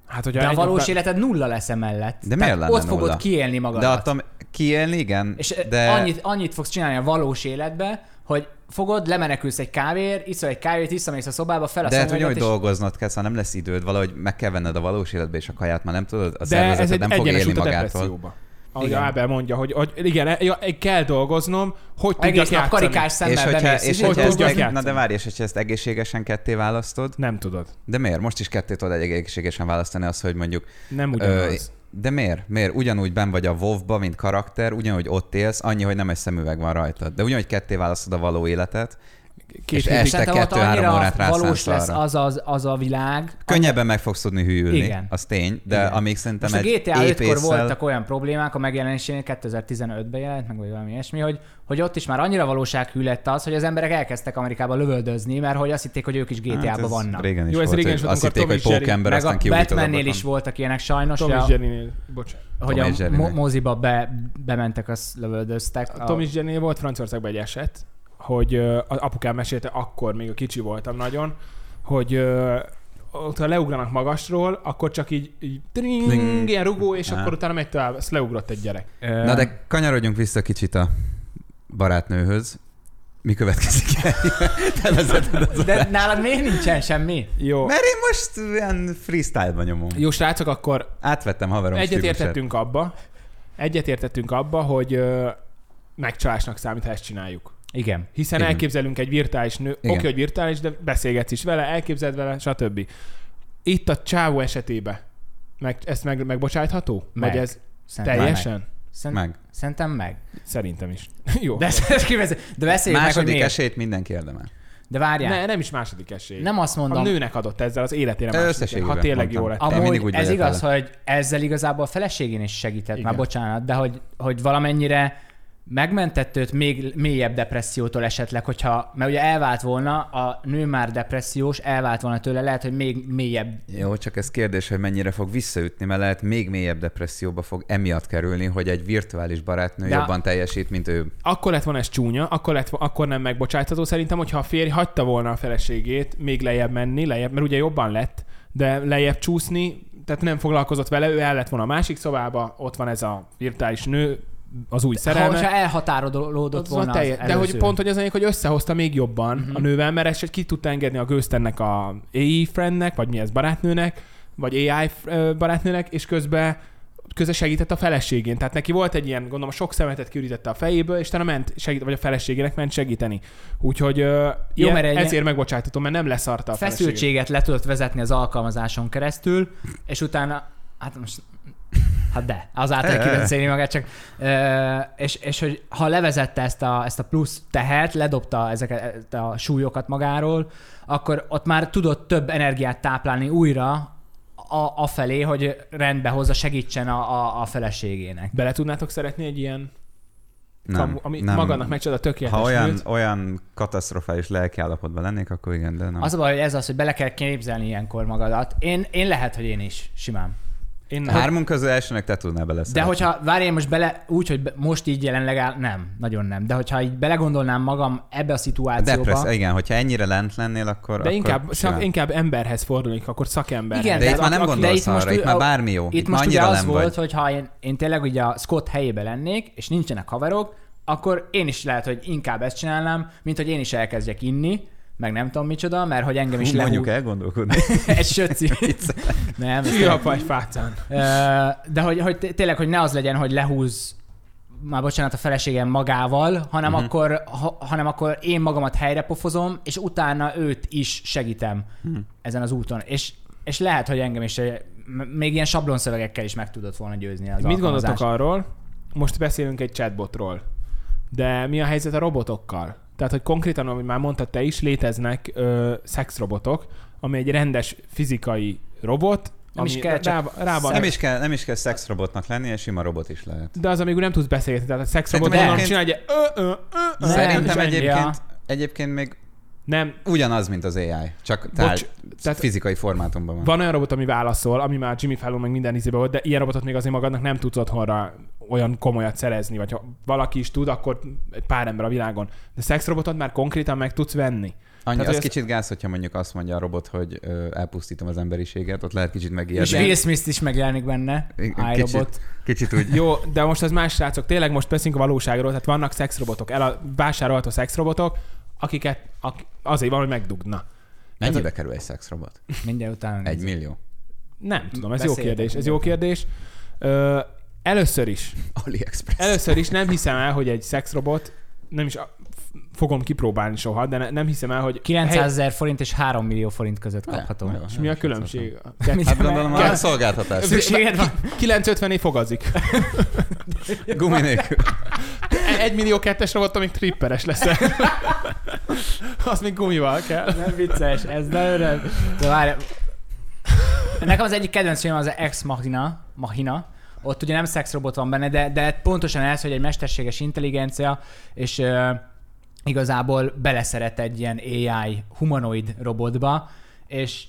Hát, hogy de a valós nap... életed nulla lesz emellett. De miért lenne ott nulla? Fogod kiélni magadat. De attól kiélni, igen. És de... annyit, annyit fogsz csinálni a valós életbe, hogy fogod, lemenekülsz egy kávéért, iszol egy kávét, visszamész a szobába, fel a De hát ugyanúgy és... dolgoznod kell, szóval nem lesz időd, valahogy meg kell venned a valós életbe, és a kaját már nem tudod, a szervezeted nem fog élni magától. Ahogy Ábel mondja, hogy, hogy igen, kell dolgoznom, hogy tudjak egész nap karikás szemmel bemész, és hogy tudjak játszani. Na de várj, és hogyha ezt egészségesen ketté választod? Nem tudod. De miért? Most is ketté tudod egészségesen választani azt, hogy mondjuk... Nem ugyanaz. Ö, de miért? Miért? Ugyanúgy benn vagy a WoW-ba, mint karakter, ugyanúgy ott élsz, annyi, hogy nem egy szemüveg van rajtad. De ugyanúgy ketté választod a való életet, Két és este kettő-három órát rászánsz valós lesz az, az, az a világ. Könnyebben meg fogsz tudni hülyülni, Igen. az tény, de Igen. amíg szerintem most egy a gé té á ötkor éppésszel... voltak olyan problémák a megjelenésénél, kétezer-tizenötben jelent, meg vagy valami ilyesmi, hogy, hogy ott is már annyira valósághű lett az, hogy az emberek elkezdtek Amerikába lövöldözni, mert hogy azt hitték, hogy ők is gé té á-ban hát vannak. Régen is Jó, ez volt, régen is azt hitték, hogy pókember, aztán kiújtott. Meg a Batmannél is voltak ilyenek sajnos. Tom és Jerrynél, bocsánat. Hogy a moziba bementek, azt lövöldöztek. Tom és Jerrynél volt Franciaországban egy eset, hogy uh, apukám mesélte, akkor még a kicsi voltam nagyon, hogy uh, ha leugranak magasról, akkor csak így, így tring, ilyen rugó, és Á. akkor utána megy tovább. Ezt leugrott egy gyerek. Na de kanyarodjunk vissza kicsit a barátnőhöz. Mi következik el? Te vezeted az De nálad miért nincsen semmi? Jó. Mert én most ilyen freestyle-ban nyomom. Jó, srácok, akkor átvettem haverom egyetértettünk abba, egyetértettünk abba, hogy uh, megcsalásnak számít, ha ezt csináljuk. Igen. Hiszen Igen. elképzelünk egy virtuális nő, Igen. oké, hogy virtuális, de beszélgetsz is vele, elképzeled vele, stb. Itt a csávó esetében meg, ezt meg, megbocsájtható? Meg. Vagy ez Szerintem teljesen? Meg. Szent, meg. Szerintem meg. Szerintem is. Jó. De, de beszéljük második meg, hogy esélyt mindenki érdemel. De várjál. Ne, nem is második esély. Nem azt mondom. A nőnek adott ezzel az életére második, ha tényleg jó lett. Amúgy ez igaz, vele. hogy ezzel igazából a feleségén is segített, Igen. már bocsánat, de hogy, hogy valamennyire... megmentett őt még mélyebb depressziótól esetleg, hogyha, mert ugye elvált volna, a nő már depressziós, elvált volna tőle, lehet, hogy még mélyebb. Jó, csak ez kérdés, hogy mennyire fog visszaütni, mert lehet még mélyebb depresszióba fog emiatt kerülni, hogy egy virtuális barátnő De jobban teljesít, mint ő. Akkor lett volna ez csúnya, akkor, lett, akkor nem megbocsájtható szerintem, hogyha a férj hagyta volna a feleségét még lejjebb menni, lejjebb, mert ugye jobban lett, de lejjebb csúszni, tehát nem foglalkozott vele, ő el lett volna a másik szobába, ott van ez a virtuális nő, az új szerelme. Ha, ha elhatárolódott volna az előző. De hogy pont, hogy az enyém, hogy összehozta még jobban uh-huh. a nővel, mert ezt ki tudta engedni a gőztennek a á i friendnek, vagy mi ez barátnőnek, vagy á i barátnőnek, és közben köze segített a feleségén. Tehát neki volt egy ilyen, gondolom, sok szemetet kiürítette a fejéből, és utána ment segít, vagy a feleségének ment segíteni. Úgyhogy uh, jó, ilyen, ezért megbocsájtatom, mert nem leszarta a feleségét. Feszültséget le tudott vezetni az alkalmazáson keresztül, és utána, hát most, hát de, az által kibeszélni magát csak. Uh, és, és hogy ha levezette ezt a, ezt a plusz tehert, ledobta ezeket a súlyokat magáról, akkor ott már tudott több energiát táplálni újra, A, a felé, hogy rendbe hozza, segítsen a, a, a feleségének. Bele tudnátok szeretni egy ilyen, nem, kamu, ami nem. magának megcsoda tökéletes. Ha olyan, olyan katasztrofális lelkiállapotban lennék, akkor igen, de nem. Az a baj, hogy ez az, hogy bele kell képzelni ilyenkor magadat. Én, én lehet, hogy én is, simán. Én hármunk közül elsőnek te tudnál bele szeretni. De hogyha, várj, én most bele, úgy, hogy most így jelenleg áll, nem, nagyon nem. De hogyha így belegondolnám magam ebbe a szituációba. Depressz, igen, hogyha ennyire lent lennél, akkor... De akkor inkább, csak inkább emberhez fordulnék, akkor szakember. Igen, de, de itt már nem gondolsz arra, most, itt már bármi jó. Itt most ugye az volt, hogy ha én, én tényleg ugye a Scott helyébe lennék, és nincsenek haverok, akkor én is lehet, hogy inkább ezt csinálnám, mint hogy én is elkezdjek inni, meg nem tudom micsoda, mert hogy engem is lehúz. Mondjuk elgondolkodni. Egy sötci. Nem. Fülapaj fácán. De hogy, hogy tényleg, hogy ne az legyen, hogy lehúz, már bocsánat, a feleségem magával, hanem, uh-huh. akkor, ha, hanem akkor én magamat helyrepofozom, és utána őt is segítem uh-huh. ezen az úton. És, és lehet, hogy engem is még ilyen sablonszövegekkel is meg tudott volna győzni az Mit gondoltok arról? Most beszélünk egy chatbotról. De mi a helyzet a robotokkal? Tehát, hogy konkrétan, amit már mondtad te is, léteznek ö, szexrobotok, ami egy rendes fizikai robot, nem ami is kell, rá, rá van... Nem is kell, nem is kell szexrobotnak lenni, és sima robot is lehet. De az, amíg nem tudsz beszélni, tehát a szexrobot egyébként... csinál egy... Ö, ö, ö, Szerintem egyébként, egyébként még nem. ugyanaz, mint az á i, csak tár... Bocs, tehát fizikai formátumban van. Van olyan robot, ami válaszol, ami már Jimmy Fallon meg minden izében volt, de ilyen robotot még azért magadnak nem tudsz otthonra olyan komolyat szerezni, vagy ha valaki is tud, akkor egy pár ember a világon. De szexrobotot már konkrétan meg tudsz venni. Annyi, tehát, az kicsit ezt... gáz, hogyha mondjuk azt mondja a robot, hogy ö, elpusztítom az emberiséget, ott lehet kicsit megijedni. És Will Smith is megjelenik benne, iRobot. Kicsit úgy. Jó, de most az más, srácok, tényleg most beszélünk a valóságról, tehát vannak szexrobotok, el, vásárolható szexrobotok, akiket ak, azért van, hogy megdugna. Mennyibe kerül egy szexrobot? Mindjárt utána. Egy millió. Nem tudom, ez Beszéljük jó kérdés. Ez jó kérdés. Ö, Először is. AliExpress. Először is nem hiszem el, hogy egy szexrobot, nem is fogom kipróbálni soha, de ne, nem hiszem el, hogy... kilencszázezer forint és három millió forint között kapható. És mi a különbség? Hát gondolom, a szolgáltatás. kilencszázötven év fogazik. Gumi nélkül. Egy millió kettes robottal még tripperes leszel. Azt még gumival kell. Nem vicces, ez de öröm. De várj. Nekem az egyik kedvenc film az Ex Machina. Machina. Ott ugye nem szexrobot van benne, de, de pontosan ez, hogy egy mesterséges intelligencia, és ö, igazából beleszeret egy ilyen á i humanoid robotba, és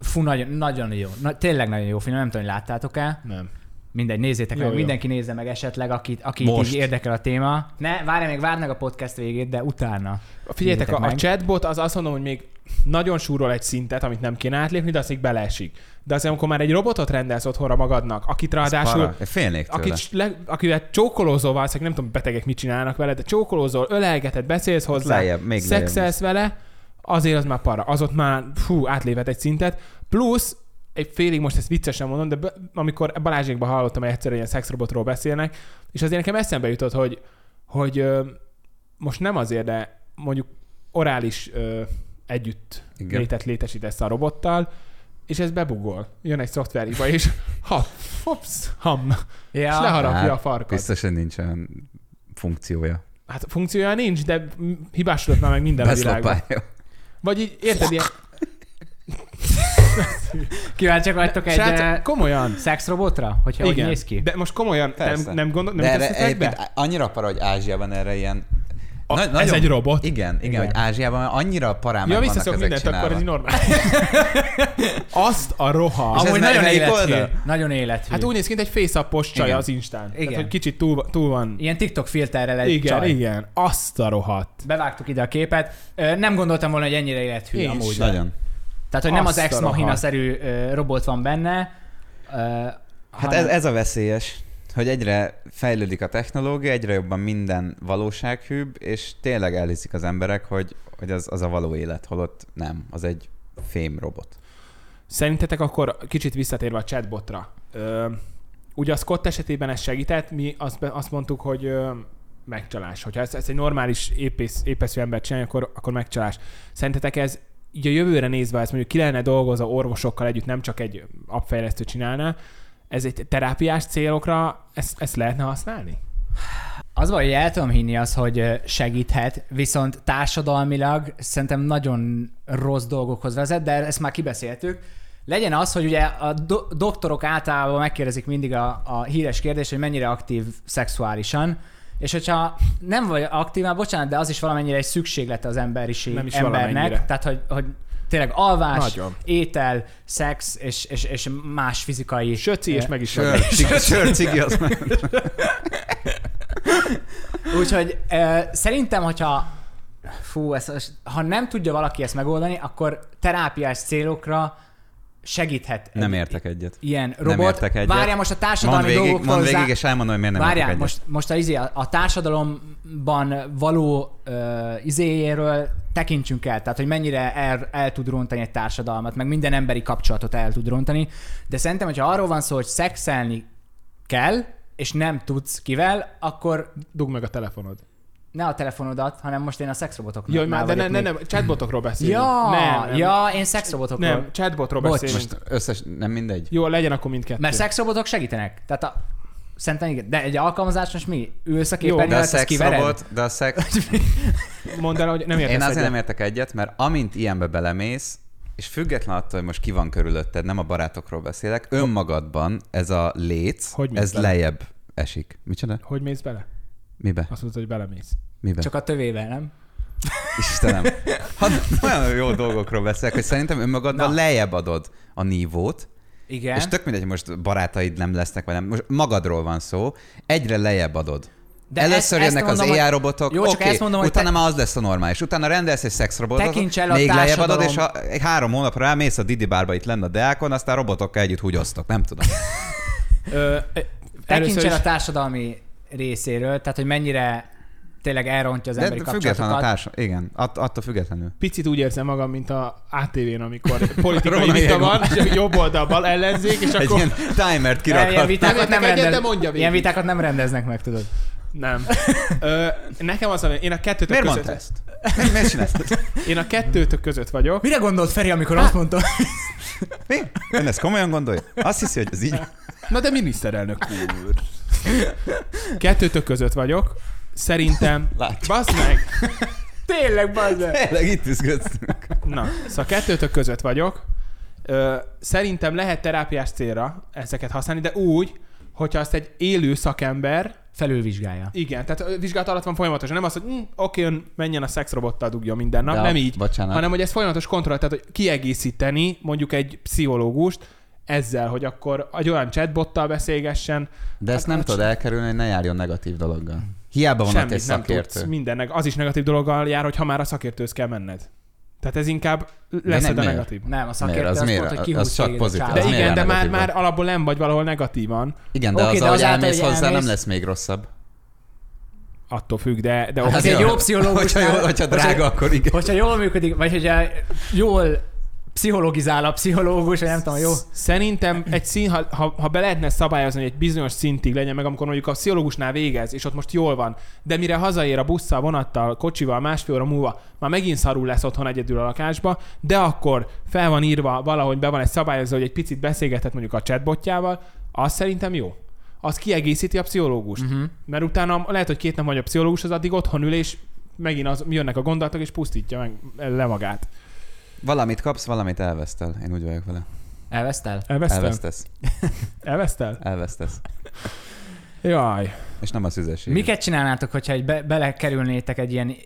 fú, nagyon, nagyon jó, na, tényleg nagyon jó film, nem tudom, hogy láttátok-e? Nem. Mindegy, nézzétek jó, meg, jó. Mindenki nézze meg esetleg, akit, akit így érdekel a téma. Ne, várj még, várnak a podcast végét, de utána. Figyeljetek, a, a chatbot az azt mondom, hogy még nagyon súrol egy szintet, amit nem kéne átlépni, de az még beleesik. De azért, amikor már egy robotot rendelsz otthonra magadnak, akit ráadásul... Félnék tőle. Akit, akivel csókolózol valószínűleg, nem tudom, betegek mit csinálnak vele, de csókolózol, ölelgeted, beszélsz hozzá, lejjebb, szexelsz lejjebb. Vele, azért az már para. Az ott már fú, átlépett egy szintet. Plusz, egy félig most ezt viccesen mondom, de amikor Balázsékban hallottam, hogy egyszerűen ilyen szexrobotról beszélnek, és azért nekem eszembe jutott, hogy, hogy most nem azért, de mondjuk orális együtt Igen. létet létesítesz a robottal, és ez bebugol. Jön egy szoftveriba, és ha, hops, ham, ja. és leharapja hát, a farkat. Biztosan nincs olyan funkciója. Hát funkciója nincs, de hibásodott már meg minden a világban. Vagy így, érted, ilyen... Kíváncsiak vagytok egy Srác, komolyan szexrobotra, hogyha Igen. úgy néz ki? De most komolyan Persze. nem, nem gondolom, nem tesztek be? Annyira para, hogy Ázsiában erre ilyen... A, Nagy, ez nagyon, egy robot. Igen, igen, igen, hogy Ázsiában annyira parán ja, meg vannak ezek mindent, csinálva. Ja, visszaszok mindent, akkor ez így normális. Azt a roha. Amúgy nagyon élethű. Nagyon élethű. Hát úgy néz ki, mint egy face-upos csaj az Instán. Igen. Tehát, hogy kicsit túl, túl van. Ilyen TikTok filterrel egy igen, csaj. Igen, igen. Azt a rohadt. Bevágtuk ide a képet. Nem gondoltam volna, hogy ennyire élethű Én amúgy. Nagyon. Tehát, hogy nem azt az Ex Machina-szerű robot van benne. Hát ez a veszélyes. Hogy egyre fejlődik a technológia, egyre jobban minden valósághűbb, és tényleg elhiszik az emberek, hogy, hogy az, az a való élet, holott nem, az egy fém robot. Szerintetek akkor kicsit visszatérve a chatbotra. Ö, ugye a Scott esetében ez segített, mi azt, azt mondtuk, hogy ö, megcsalás. Hogyha ezt, ezt egy normális épész, épeszű ember csinálja, akkor, akkor megcsalás. Szerintetek ez így a jövőre nézve, ezt mondjuk ki lenne dolgozva orvosokkal együtt, nem csak egy appfejlesztő csinálná, ez egy terápiás célokra, ezt, ezt lehetne használni? Az van, hogy el tudom hinni az, hogy segíthet, viszont társadalmilag szerintem nagyon rossz dolgokhoz vezet, de ezt már kibeszéltük. Legyen az, hogy ugye a do- doktorok általában megkérdezik mindig a, a híres kérdést, hogy mennyire aktív szexuálisan, és hogyha nem vagy aktív, már bocsánat, de az is valamennyire egy szükséglete az emberiség, nem is embernek, tehát hogy, hogy tényleg alvás, nagyon. Étel, szex és, és, és más fizikai... Söci és meg is van. Sörcigi az meg. Úgyhogy e, szerintem, hogyha fú, ez, ha nem tudja valaki ezt megoldani, akkor terápiás célokra segíthet. Nem egy, értek egyet. Ilyen robot. Nem értek egyet. Várjál, most a társadalmi végig, dolgoktól... Mondd végig, és elmondom, hogy miért nem várjál, most, most a, izé, a társadalomban való uh, izéjéről tekintsünk el, tehát hogy mennyire el, el tud rontani egy társadalmat, meg minden emberi kapcsolatot el tud rontani, de szerintem, hogyha arról van szó, hogy szexelni kell, és nem tudsz kivel, akkor... Dugd meg a telefonod. Ne a telefonodat, hanem most én a szexrobotoknak. Jaj, már de ne, ne, nem, chatbotokról beszélünk. Ja, nem, nem. ja, én szexrobotokról. Nem, chatbotról Bocs. beszélünk. Most összes, nem mindegy. Jó, legyen akkor mindkettő. Mert szexrobotok segítenek. Tehát a... Szerintem igen. De egy alkalmazás most mi? Ülsz a képernyőt, de a szexrobot, de a szex... Mondd el, hogy nem értesz egyet. Én azért egyet. nem értek egyet, mert amint ilyenbe belemész, és független attól, hogy most ki van körülötted, nem a barátokról beszélek, önmagadban ez a léc, ez bele? lejjebb esik. Micsoda? Hogy mész bele? Mibe? Azt mondod, hogy belemész. Mibe? Csak a tövével, nem? Istenem. Hát nagyon jó dolgokról beszélek, hogy szerintem önmagadban Na. lejjebb adod a nívót, igen. És tök mindegy, hogy most barátaid nem lesznek, vagy nem. Most magadról van szó, egyre lejjebb adod. De először ezt, jönnek ezt mondom, az á i robotok, jó, okay, mondom, utána te... már az lesz a normális. Utána rendelsz egy szexrobotot, még társadalom... lejjebb adod, és a, egy három hónapra rámész a Didi bárba, itt lenn a Deákon, aztán robotokkal együtt húgyoztok, nem tudom. Tekints el a társadalmi részéről, tehát hogy mennyire tényleg elrontja az de emberi kapcsolatokat. A társ... Igen, Att, attól függetlenül. Picit úgy érzem magam, mint a á té vén, amikor politikai vita van, és jobb oldal bal ellenzék, és akkor... Egy timert kirakhat. Ilyen vitákat nem rendeznek meg, tudod. Nem. Ö, nekem az, én a kettőtök Miért között... Miért mondta ezt? Miért csinálsz? Én a kettőtök között vagyok. Mire gondolt Feri, amikor hát. azt mondta? Mi? Ön ezt komolyan gondolja? Azt hiszi, hogy ez így? Na de miniszterelnök úr. Kettőtök között vagyok. Szerintem... Látjuk. Bassz meg! Tényleg, bassz meg! Tényleg, itt üszködtünk. Na, szóval kettőtök között vagyok. Ö, szerintem lehet terápiás célra ezeket használni, de úgy, hogyha azt egy élő szakember... Felülvizsgálja. Igen, tehát vizsgálat alatt van folyamatosan. Nem az, hogy hm, oké, ön menjen a szexrobottal dugja minden nap, de, nem így, bocsánat. hanem hogy ez folyamatos kontroll, tehát hogy kiegészíteni mondjuk egy pszichológust ezzel, hogy akkor egy olyan chatbottal beszélgessen. De hát ezt nem tudod elkerülni, hogy ne járjon negatív dologgal. Hiába van egy szakértő. Mindennek. Az is negatív dologgal jár, hogy ha már a szakértőhöz kell menned. Tehát ez inkább lesz a negatív. Nem, a szakértő az azt mondta, hogy kihúz téged a csávon. De igen, de már, már alapból nem vagy valahol negatívan. Igen, de okay, az, de az, ahogy elmész hozzá, nem lesz még rosszabb. Attól függ, de... de hát egy jó pszichológus... Hogyha, jól, hogyha drága, hogyha, akkor igen. Hogyha jól működik, vagy hogyha jól pszichologizál a pszichológus, vagy nem tudom, jó? Szerintem egy szín, ha, ha, ha be lehetne szabályozni, hogy egy bizonyos szintig legyen meg, amikor mondjuk a pszichológusnál végez, és ott most jól van, de mire hazaér a busszal, vonattal, kocsival, másfél óra múlva, már megint szarul lesz otthon egyedül a lakásba, de akkor fel van írva, valahogy be van egy szabályozó, hogy egy picit beszélgethet mondjuk a chatbotjával, az szerintem jó. Az kiegészíti a pszichológust. Uh-huh. Mert utána lehet, hogy két nap vagy a pszichológus, az addig otthon ül, és megint az, jönnek a gondolatok, és pusztítja meg le magát. Valamit kapsz, valamit elvesztel. Én úgy vagyok vele. Elvesztel? Elvesztel. Elvesztesz. Elvesztel? Elvesztesz. Jaj. És nem a szüzesség. Miket csinálnátok, hogyha egy be- belekerülnétek egy ilyen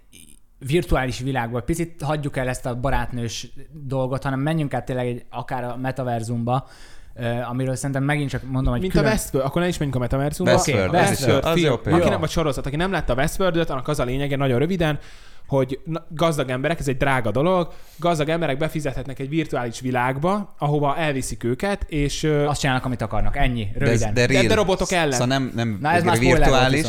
virtuális világba? Picit hagyjuk el ezt a barátnős dolgot, hanem menjünk át tényleg egy, akár a metaverzumba, amiről szerintem megint csak mondom, hogy Mint külön... a Westworld, akkor ne is menjünk a metaverzumba. Westworld, okay, Westworld, az jó például. Aki nem, vagy sorozat, aki nem látta a Westworldöt, annak az a lényege, nagyon röviden, hogy gazdag emberek, ez egy drága dolog, gazdag emberek befizethetnek egy virtuális világba, ahova elviszik őket, és... Azt csinálnak, amit akarnak, ennyi, röviden. De, de, de robotok ellen. Szóval nem, nem Na, ez már virtuális.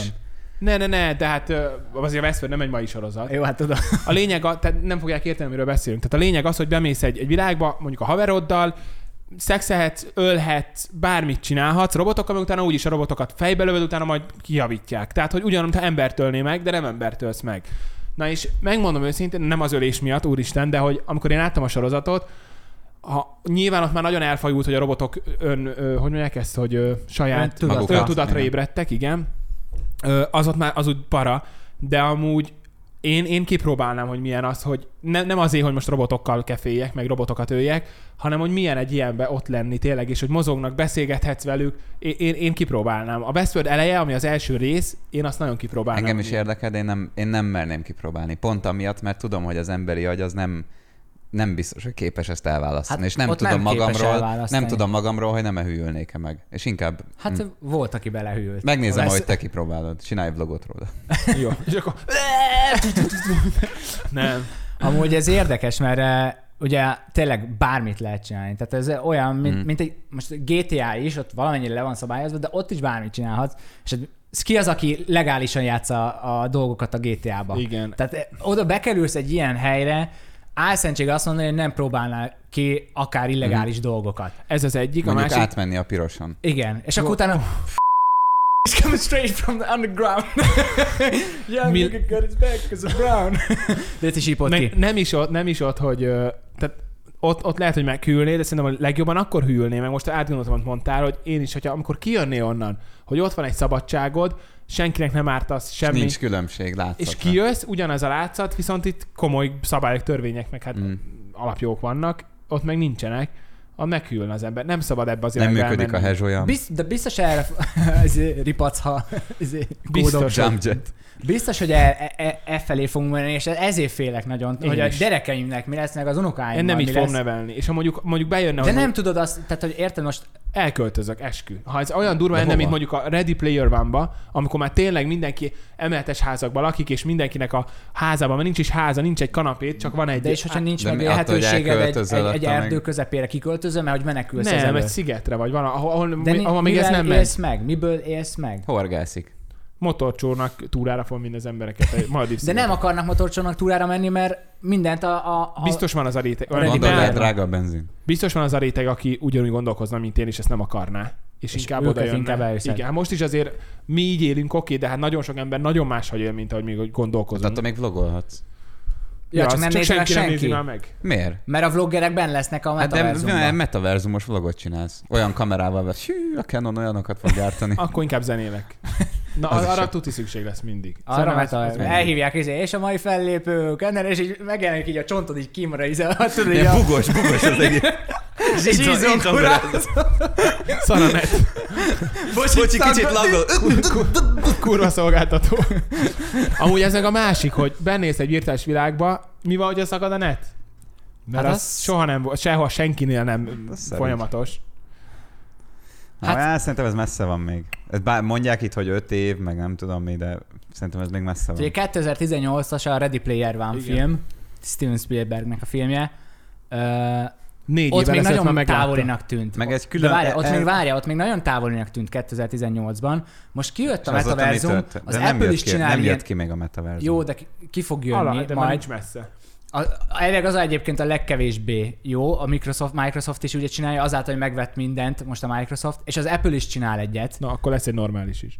Ne, ne, ne, de hát azért a Westworld nem egy mai sorozat. Jó, hát tudom. A lényeg, a, tehát nem fogják érteni, amiről beszélünk. Tehát a lényeg az, hogy bemész egy, egy világba, mondjuk a haveroddal, szexelhetsz, ölhetsz, bármit csinálhatsz robotokkal, mert utána úgyis a robotokat fejbe lövöd, utána majd kijavítják. Tehát, hogy ugyanúgy, ha embert ölné meg, de nem embert ölsz meg. Na és megmondom őszintén, nem az ölés miatt, úristen, de hogy amikor én láttam a sorozatot, ha, nyilván ott már nagyon elfajult, hogy a robotok ön, ö, hogy mondják ezt, hogy ö, saját öntudatra ébredtek, igen. Ö, az ott már az úgy para, de amúgy Én, én kipróbálnám, hogy milyen az, hogy ne, nem azért, hogy most robotokkal keféljek, meg robotokat öljek, hanem hogy milyen egy ilyenbe ott lenni tényleg, és hogy mozognak, beszélgethetsz velük. Én, én, én kipróbálnám. A Westworld eleje, ami az első rész, én azt nagyon kipróbálnám. Engem is érdekel, de én nem, én nem merném kipróbálni. Pont amiatt, mert tudom, hogy az emberi agy az nem, nem biztos, hogy képes ezt elválasztani. Hát és nem tudom, nem, magamról, nem tudom magamról, hogy nem elhűlnék-e meg. És inkább... Hát m- volt, aki belehűlt. Megnézem, ahogy te kipróbálod. Csinálj vlogot róla. Jó, és akkor... Nem. Amúgy ez érdekes, mert ugye tényleg bármit lehet csinálni. Tehát ez olyan, mint, mm. mint egy... Most gé té á is, ott valamennyire le van szabályozva, de ott is bármit csinálhatsz. És ki az, aki legálisan játsza a dolgokat a gé té á-ba? Igen. Tehát oda bekerülsz egy ilyen helyre, álszentség azt mondani, hogy nem próbálnál ki akár illegális mm. dolgokat. Ez az egyik, mondjuk a másik... átmenni a piroson. Igen, és akkor utána... It's coming straight from the underground. Young Mi... nigga got his back because of brown. De ezt is ípott ki. Nem is ott, nem is ott, hogy... Tehát ott, ott lehet, hogy meghűlné, de szerintem a legjobban akkor hűlné, meg most átgondoltam, amit mondtál, hogy én is, hogyha amikor kijönné onnan, hogy ott van egy szabadságod, senkinek nem ártasz semmi. És nincs különbség látszat. És kijössz, ugyanaz a látszat, viszont itt komoly szabályok, törvények, meg hát mm. alapjók vannak, ott meg nincsenek. A meghűlne az ember. Nem szabad ebbe az irányba elmenni. Nem működik a hezs olyan. Biz, de biztos erre ripacz, ha biztos, biztos, hogy e, e, e felé fogunk menni, és ezért félek nagyon, én hogy is. A gyerekeimnek mi lesznek, az unokáimnak. Én nem így fogom nevelni. És ha mondjuk, mondjuk bejönne... De nem tudod azt, tehát hogy érted most... Elköltözök, eskü. Ha ez olyan durva lenne, mint mondjuk a Ready Player One-ba, amikor már tényleg mindenki emeletes házakban lakik, és mindenkinek a házában, mert nincs is háza, nincs egy kanapét, csak van egy... De és hogyha nincs meg lehetőséged egy, egy, egy erdő közepére kiköltözöm, mert hogy menekülsz az elől. Nem, egy szigetre vagy, van, ahol, ahol, mi, ahol még ez nem megy. Élsz meg? Miből élsz meg? Horgászik. Motorcsónak túrára fog mind az embereket. De nem akarnak motorcsónak túrára menni, mert mindent a... a, a... Biztos van az a réteg. Gondolj, drága benzin. Biztos van az a réteg, aki ugyanúgy gondolkozna, mint én, és ezt nem akarná. És, és inkább oda jönne. Igen, most is azért mi így élünk, oké, de hát nagyon sok ember nagyon máshogy él, mint ahogy még gondolkozunk. Hát attól még vlogolhatsz. Ja, ja, csak nem nézve senki. Nem nézi már meg. Miért? Mert a vloggerek benn lesznek a metaverzumban. Hát de metaverzumos vlogot csinálsz. Olyan kamerával vesz. Hű, a Canon olyanokat fog gyártani. Akkor inkább zenélek. Na, az arra tuti szükség lesz mindig. Arra metaverzum. Elhívják, és a mai fellépők, és így megjelenik így a csontod, így kimra ízel. Ilyen bugos, bugos az egész. Zsízom, kurázom. Szanamet. Bocsi, kicsit lagol. Kurva szolgáltató. Amúgy ez meg a másik, hogy bennész egy virtuális világba, mi van, hogy szakad a net? Mert hát az, az soha nem volt, sehol senkinél nem folyamatos. Hát, hát szerintem ez messze van még. Ezt bár mondják itt, hogy öt év, meg nem tudom mi, de szerintem ez még messze van. kétezer-tizennyolcas a Ready Player One igen. film, Steven Spielbergnek a filmje. Uh, Négy ott még nagyon távolinak tűnt. Meg egy külön... várja, ott el... még várja, ott még nagyon távolinak tűnt kétezer-tizennyolcban. Most kijött a metaverzum, az, az Apple is csinálja. Nem jött ki még a metaverzum. Jó, de ki, ki fog jönni. Alá, de majd... nincs messze. Elég az egyébként a legkevésbé jó. A Microsoft, Microsoft is ugye csinálja, azáltal, hogy megvett mindent most a Microsoft, és az Apple is csinál egyet. Na, akkor lesz egy normális is.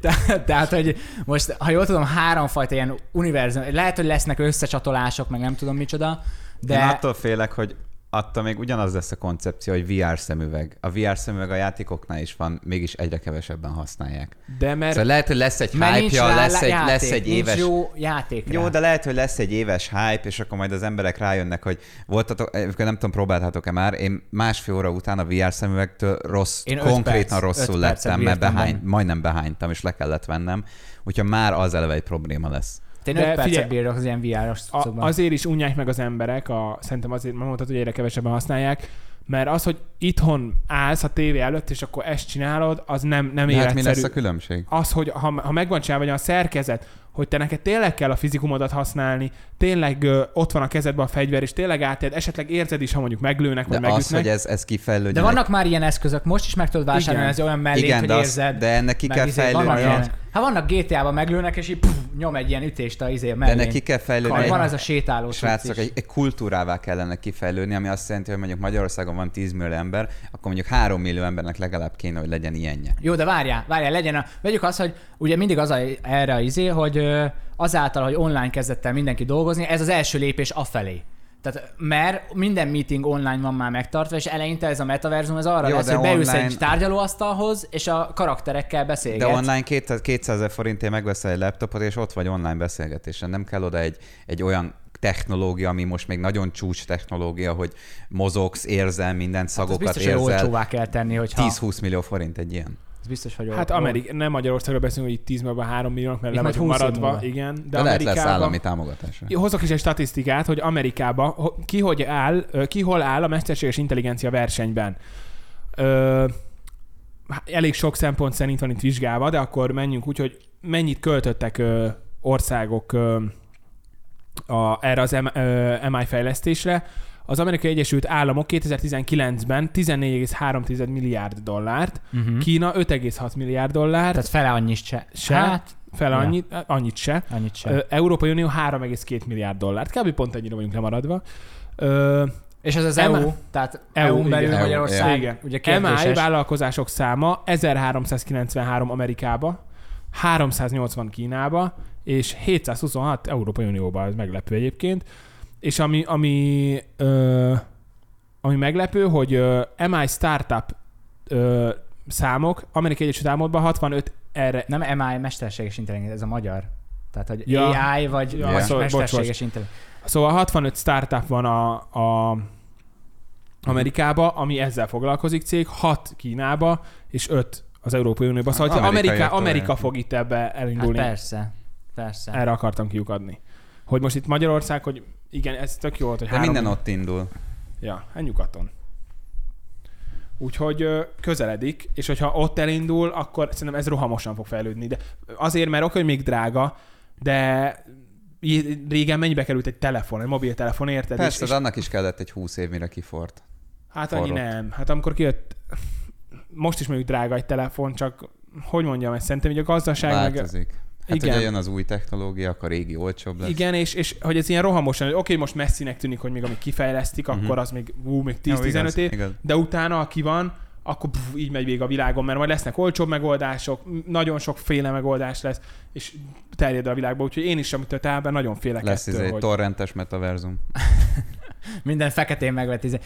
Te, tehát, hogy most, ha jól tudom, háromfajta ilyen univerzum. Lehet, hogy lesznek összecsatolások, meg nem tudom micsoda. De... Én attól félek, hogy attól még ugyanaz lesz a koncepció, hogy vé er szemüveg. A vé er szemüveg a játékoknál is van, mégis egyre kevesebben használják. De mert... Szóval lehet, hogy lesz egy hype-ja, lesz, egy, játék, lesz egy éves... jó játék. Jó, de lehet, hogy lesz egy éves hype, és akkor majd az emberek rájönnek, hogy voltatok, nem tudom, próbáltátok-e már, én másfél óra után a vé er szemüvegtől rossz, én konkrétan perc, rosszul lettem, mert behány, majdnem behánytam, és le kellett vennem. Úgyhogy már az eleve egy probléma lesz. De figyelj, az ilyen vé er-os cuccokban. Azért is unják meg az emberek, a, szerintem azért mondtad, hogy egyre kevesebben használják, mert az, hogy itthon állsz a tévé előtt, és akkor ezt csinálod, az nem, nem életszerű. Hát mi lesz a különbség? Az, hogy ha, ha megvan csinálva, vagy a szerkezet, hogy te neked tényleg kell a fizikumodat használni, tényleg ö, ott van a kezedben a fegyver, és tényleg átéled, esetleg érzed is, ha mondjuk meglőnek, vagy megütnek. Az, hogy ez, ez kifejlődjön. De vannak már ilyen eszközök, most is meg tudod vásárolni, ez olyan mellét, igen, hogy érzed. De ennek ki kell fejlődni. Hát vannak gé té á-ban meglőnek, és így puf, nyom egy ilyen ütést a izé mellén. De ennek ki kell fejlődni. Van ez a sétáló. Srácok, egy, egy kultúrává kellene kifejlődni, ami azt jelenti, hogy mondjuk Magyarországon van tíz millió ember, akkor mondjuk három millió embernek legalább kéne, hogy legyen ilyenje. Jó, de várjál, várjál, legyen a... Vegyük azt, hogy ugye mindig az a, erre a izé, hogy azáltal, hogy online kezdett el mindenki dolgozni, ez az első lépés afelé. Tehát, mert minden meeting online van már megtartva, és eleinte ez a metaverzum ez arra jó, lesz, hogy beülsz online... egy tárgyalóasztalhoz, és a karakterekkel beszélgetsz. De online kétszázezer forintért megveszel egy laptopot, és ott vagy online beszélgetésen. Nem kell oda egy, egy olyan technológia, ami most még nagyon csúcs technológia, hogy mozogsz, érzel mindent, szagokat hát biztos, érzel. Biztos, hogy olcsóvá kell tenni, hogyha... tíz-húsz millió forint egy ilyen. Biztos, hogy hát Amerik- nem Magyarországra beszélünk, hogy itt tíz millióban három milliónak, mert le vagyunk maradva. Igen, de, de lehet lesz állami támogatás. Hozok is egy statisztikát, hogy Amerikában ki, hogy áll, ki hol áll a mesterséges intelligencia versenyben. Ö, elég sok szempont szerint van itt vizsgálva, de akkor menjünk úgy, hogy mennyit költöttek ö, országok ö, a, erre az em i fejlesztésre. Az Amerikai Egyesült Államok kétezer-tizenkilencben tizennégy egész három milliárd dollárt, uh-huh. Kína öt egész hat milliárd dollárt. Tehát fele annyit se. se hát, fele ja. annyit, annyit se. Annyit se. Európai Unió három egész két milliárd dollárt. Kb. Pont ennyire vagyunk lemaradva. Ö, és ez az é u, tehát é u-n belül Magyarország. em i vállalkozások száma ezerháromszázkilencvenhárom Amerikába, háromszáznyolcvan Kínába, és hétszázhuszonhat Európai Unióba, ez meglepő egyébként. És ami, ami, ö, ami meglepő, hogy ö, em i startup ö, számok Amerikai Egyesült Államokban hatvanöt erre... Nem em i mesterséges intelligencia, ez a magyar. Tehát, hogy ja. á i vagy ja, szóval, mesterséges intelligencia. Szóval hatvanöt startup van a, a Amerikában, ami ezzel foglalkozik cég, hat Kínába és öt az Európai Unióban. Szóval Amerika, Amerika, Amerika fog itt ebbe elindulni. Hát persze, persze. Erre akartam kiukadni. Hogy most itt Magyarország, hogy igen, ez tök jó volt, hogy de három... minden ott indul. Ja, hát nyugaton. Úgyhogy közeledik, és hogyha ott elindul, akkor szerintem ez rohamosan fog fejlődni. De azért, mert oké, hogy még drága, de régen mennyibe került egy telefon, egy mobiltelefon, érted? Persze, és... annak is kellett egy húsz év, mire kifort. Hát annyi forrott. Nem. Hát amikor kijött, most is mondjuk drága egy telefon, csak hogy mondjam, ezt szerintem így a gazdaság... Változik. Meg... Hát igen. Ugye jön az új technológia, a régi olcsóbb lesz. Igen, és, és hogy ez ilyen rohamosan, hogy oké, most messzinek tűnik, hogy még amíg kifejlesztik, uh-huh. akkor az még, ú, még tíz-tizenöt év, igaz. De utána, aki van, akkor pff, így megy végig a világon, mert majd lesznek olcsóbb megoldások, nagyon sokféle megoldás lesz, és terjed a világba. Úgyhogy én is, amit tőlem, nagyon félek lesz ettől. Lesz ez egy hogy... torrentes metaverzum. Minden feketén megvetizik.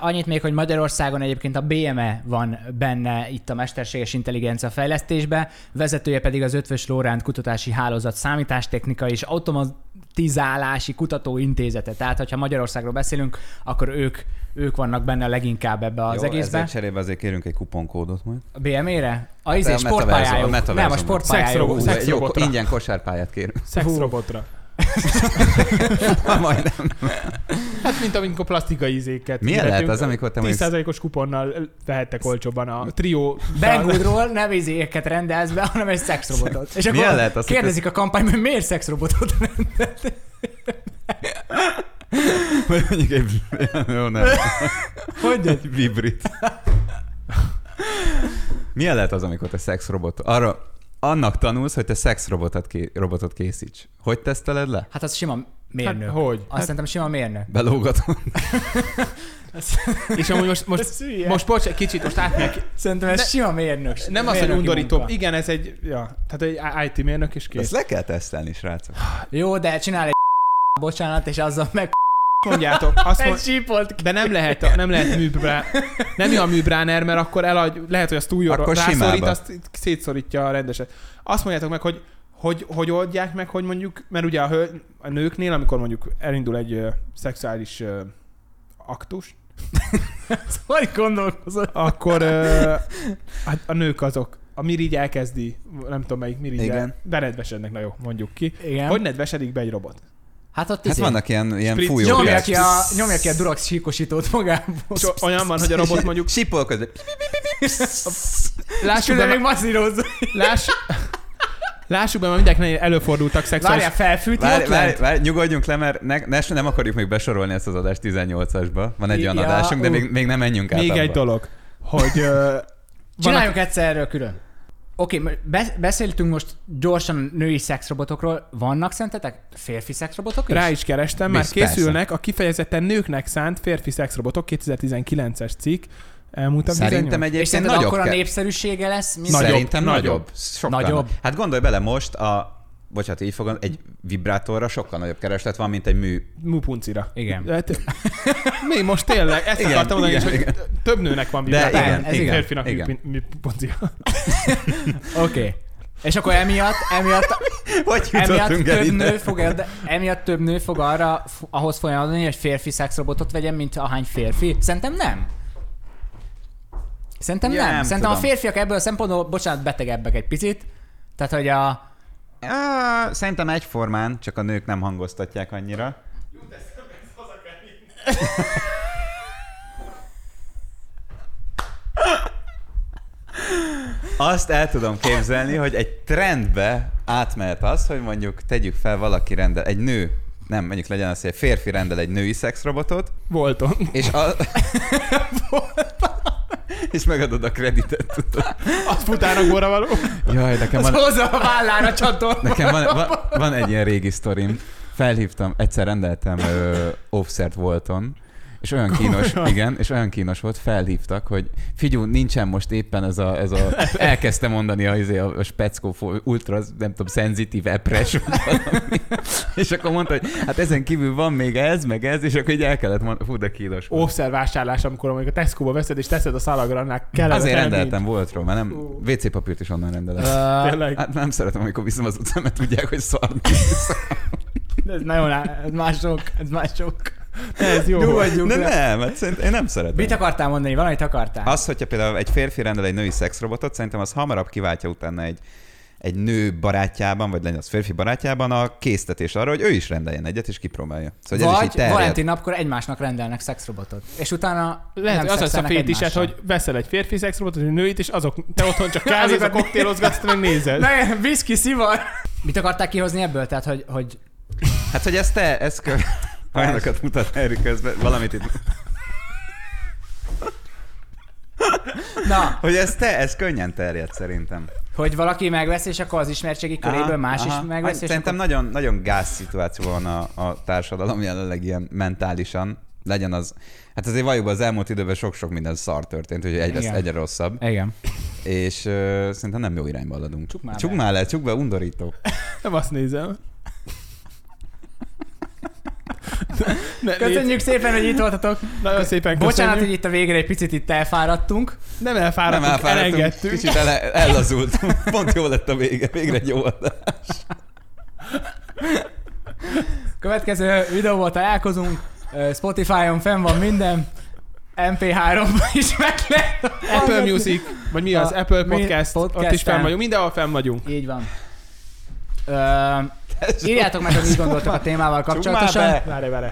Annyit még, hogy Magyarországon egyébként a bé em e van benne itt a mesterséges intelligencia fejlesztésbe, vezetője pedig az Ötvös Loránd Kutatási Hálózat Számítástechnikai és Automatizálási Kutatóintézete. Tehát, hogyha Magyarországról beszélünk, akkor ők, ők vannak benne leginkább ebbe az jó, egészbe. Ezért cserébe azért kérünk egy kuponkódot majd. A bé em e-re? A, hát a sportpályájuk. Nem, a sportpályájuk. Szexrobotra. Ingyen kosárpályát kérünk. Szexrobotra. Majdnem. Hát mint amikor plastikai ízéket. Milyen lehet az, amikor te mondjuk... tíz százalékos kuponnal vehettek olcsóban a trió... Banggoodról nem ízéket rendelsz be, hanem egy szexrobotot. És milyen akkor lehet az, kérdezik az... a kampány, hogy miért szexrobotot rendelt? Vagy mondjuk egy... Jó, nem. Hogy egy vibrit. Milyen lehet az, amikor te szexrobot... Arra... Annak tanulsz, hogy te szexrobotot ké- robotot készíts. Hogy teszteled le? Hát az sima mérnök. Hát, hogy? Azt hát, szerintem sima mérnök. Belógatom. És amúgy most, most, most bocs, kicsit most átmegyek. Szerintem ez ne, sima mérnök. Nem az, hogy undorító. Igen, ez egy, ja, tehát egy i té mérnök is kész. Ezt le kell tesztelni, srácok. Jó, de csinál egy bocsánat, és azzal meg... Mondjátok, azt mond... de nem lehet, a, nem lehet műbrá... nem ilyen műbráner, mert akkor eladj, lehet, hogy azt túl jól rászorít, azt szétszorítja a rendeset. Azt mondjátok meg, hogy, hogy hogy oldják meg, hogy mondjuk, mert ugye a, hő, a nőknél, amikor mondjuk elindul egy ö, szexuális ö, aktus, szóval gondolkozol, akkor ö, hát a nők azok, a mirigy elkezdi, nem tudom melyik mirigy, benedvesednek, na jó, mondjuk ki. Igen. Hogy nedvesedik be egy robot? Hát ott hát vannak ilyen, ilyen fújók. Nyomja ki a, nyomja ki a durax síkosítót magából. Olyan van, hogy a robot mondjuk... Sipol között. Lássuk be... Láss... Lássuk be, mert mindenkinek előfordultak szexuális... Várjál, felfűti várj, várj, várj, nyugodjunk le, mert ne, ne, nem akarjuk még besorolni ezt az adást tizennyolcasba. Van egy olyan ja, adásunk, de még, még nem menjünk át Még abba. Egy dolog, hogy... Uh, Csináljuk egyszer erről külön. Oké, okay, beszéltünk most gyorsan női szexrobotokról. Vannak szerintetek férfi szexrobotok is? Rá is kerestem, már készülnek persze. A kifejezetten nőknek szánt férfi szexrobotok, kétezer-tizenkilences cikk. Elmúltam szerintem egyébként. És szerinted akkora kell... népszerűsége lesz? Mint szerintem nagyobb. Nagyobb. Sokkal nagyobb. Hát gondolj bele most, a, bocsánat, így fogom, egy vibrátorra sokkal nagyobb kereslet van, mint egy mű... Műpuncira. Igen. Hát, mi most tényleg? Ezt igen, akartam igen, mondani, igen. Hogy több nőnek van vibrátor. Ez igen. Férfinak műpuncira. Oké. És akkor emiatt, emiatt, emiatt, több, nő fog, emiatt több nő fog arra ahhoz folyamodni, hogy férfi szexrobotot vegyen, mint ahány férfi? Szerintem nem. Szerintem ja, nem. nem. Szerintem tudom. A férfiak ebből a szempontból, bocsánat, betegebbek egy picit. Tehát, hogy a... Ja, szerintem egyformán, csak a nők nem hangoztatják annyira. Jó, de szerintem ezt haza kell vinni. Azt el tudom képzelni, hogy egy trendbe átmehet az, hogy mondjuk tegyük fel valaki rendel, egy nő, nem, mondjuk legyen az, hogy egy férfi rendel egy női szexrobotot. Voltam. És a... Voltam. És megadod a kreditet. Az futárnak óra való. Jaj, nekem van... Az hozzá a vállára csatolva. Nekem van, van, van egy ilyen régi sztorim. Felhívtam, egyszer rendeltem ö, offszert Volton, és olyan kínos, igen, és olyan kínos volt, felhívtak, hogy figyú, nincsen most éppen ez a, ez a elkezdte mondani a, a speckó ultra, nem tudom, szenzitív epres, és akkor mondta, hogy hát ezen kívül van még ez, meg ez, és akkor így el kellett mondani, hú, de kínos. Offszer vásárlás, amikor amikor a Tesco-ba veszed, és teszed a szalagra, annál kellene. Azért rendeltem Voltról, mert nem, vé cé papírt is onnan rendelek. Uh, hát nem szeretem, amikor viszem az utcán, mert tudják, hogy szarni. De ez nagyon áll, ez mások, ez mások. De ez jó. Nyugodjunk le. Nem, hát én nem szeretem. Mit akartál mondani? Valamit akartál? Az, hogyha például egy férfi rendel egy női szexrobotot, szerintem az hamarabb kiváltja utána egy, egy nő barátjában, vagy legyen az férfi barátjában a késztetés arra, hogy ő is rendeljen egyet, és kipróbálja. Szóval vagy Valentin napkor egymásnak rendelnek szexrobotot. És utána lehet, az lesz a fétiset, hogy veszel egy férfi szexrobotot, egy nőit, és azok, te otthon csak kávézol, koktélozgatsz, meg nézel. Ne, viszki szivar. Mit akartál kihozni ebből? Tehát, hogy, hogy... Hát, hogy ez te, ez kö... Hajnokat mutat erről közben, valamit itt... Na. Hogy ez te, ez könnyen terjed szerintem. Hogy valaki megvesz, és akkor az ismertségi köréből aha, más aha. is megvesz. Hát, szerintem akkor... nagyon, nagyon gáz szituáció van a, a társadalom jelenleg ilyen mentálisan. Legyen az... Hát azért valójában az elmúlt időben sok-sok minden szar történt, hogy egyre, egyre rosszabb. Igen. És uh, szerintem nem jó irányba adunk. Csuk már, csuk már le, csuk be, undorító. Nem azt nézem. Ne, köszönjük itt. Szépen, hogy itt voltatok. Nagyon szépen köszönjük. Bocsánat, hogy itt a végre egy picit itt elfáradtunk. Nem elfáradtunk, Nem elfáradtunk elengedtünk. Kicsit el- ellazultunk. Pont jó lett a vége. Végre egy jó adás. Következő videóval találkozunk. Spotify-on fenn van minden. em pé három-ban is meg lehet. Apple Music, vagy mi az? A Apple Podcast. Podcast. Ott is fenn vagyunk. Mindenhol fenn vagyunk. Így van. Ö- Írjátok meg, hogy mit gondoltok a témával kapcsolatosan.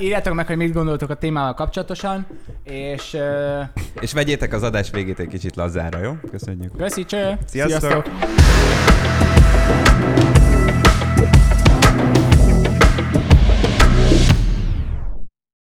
Írjátok meg, hogy mit gondoltok a témával kapcsolatosan, és... Uh... És vegyétek az adás végét egy kicsit lazára, jó? Köszönjük. Köszi, cső. Sziasztok. Sziasztok.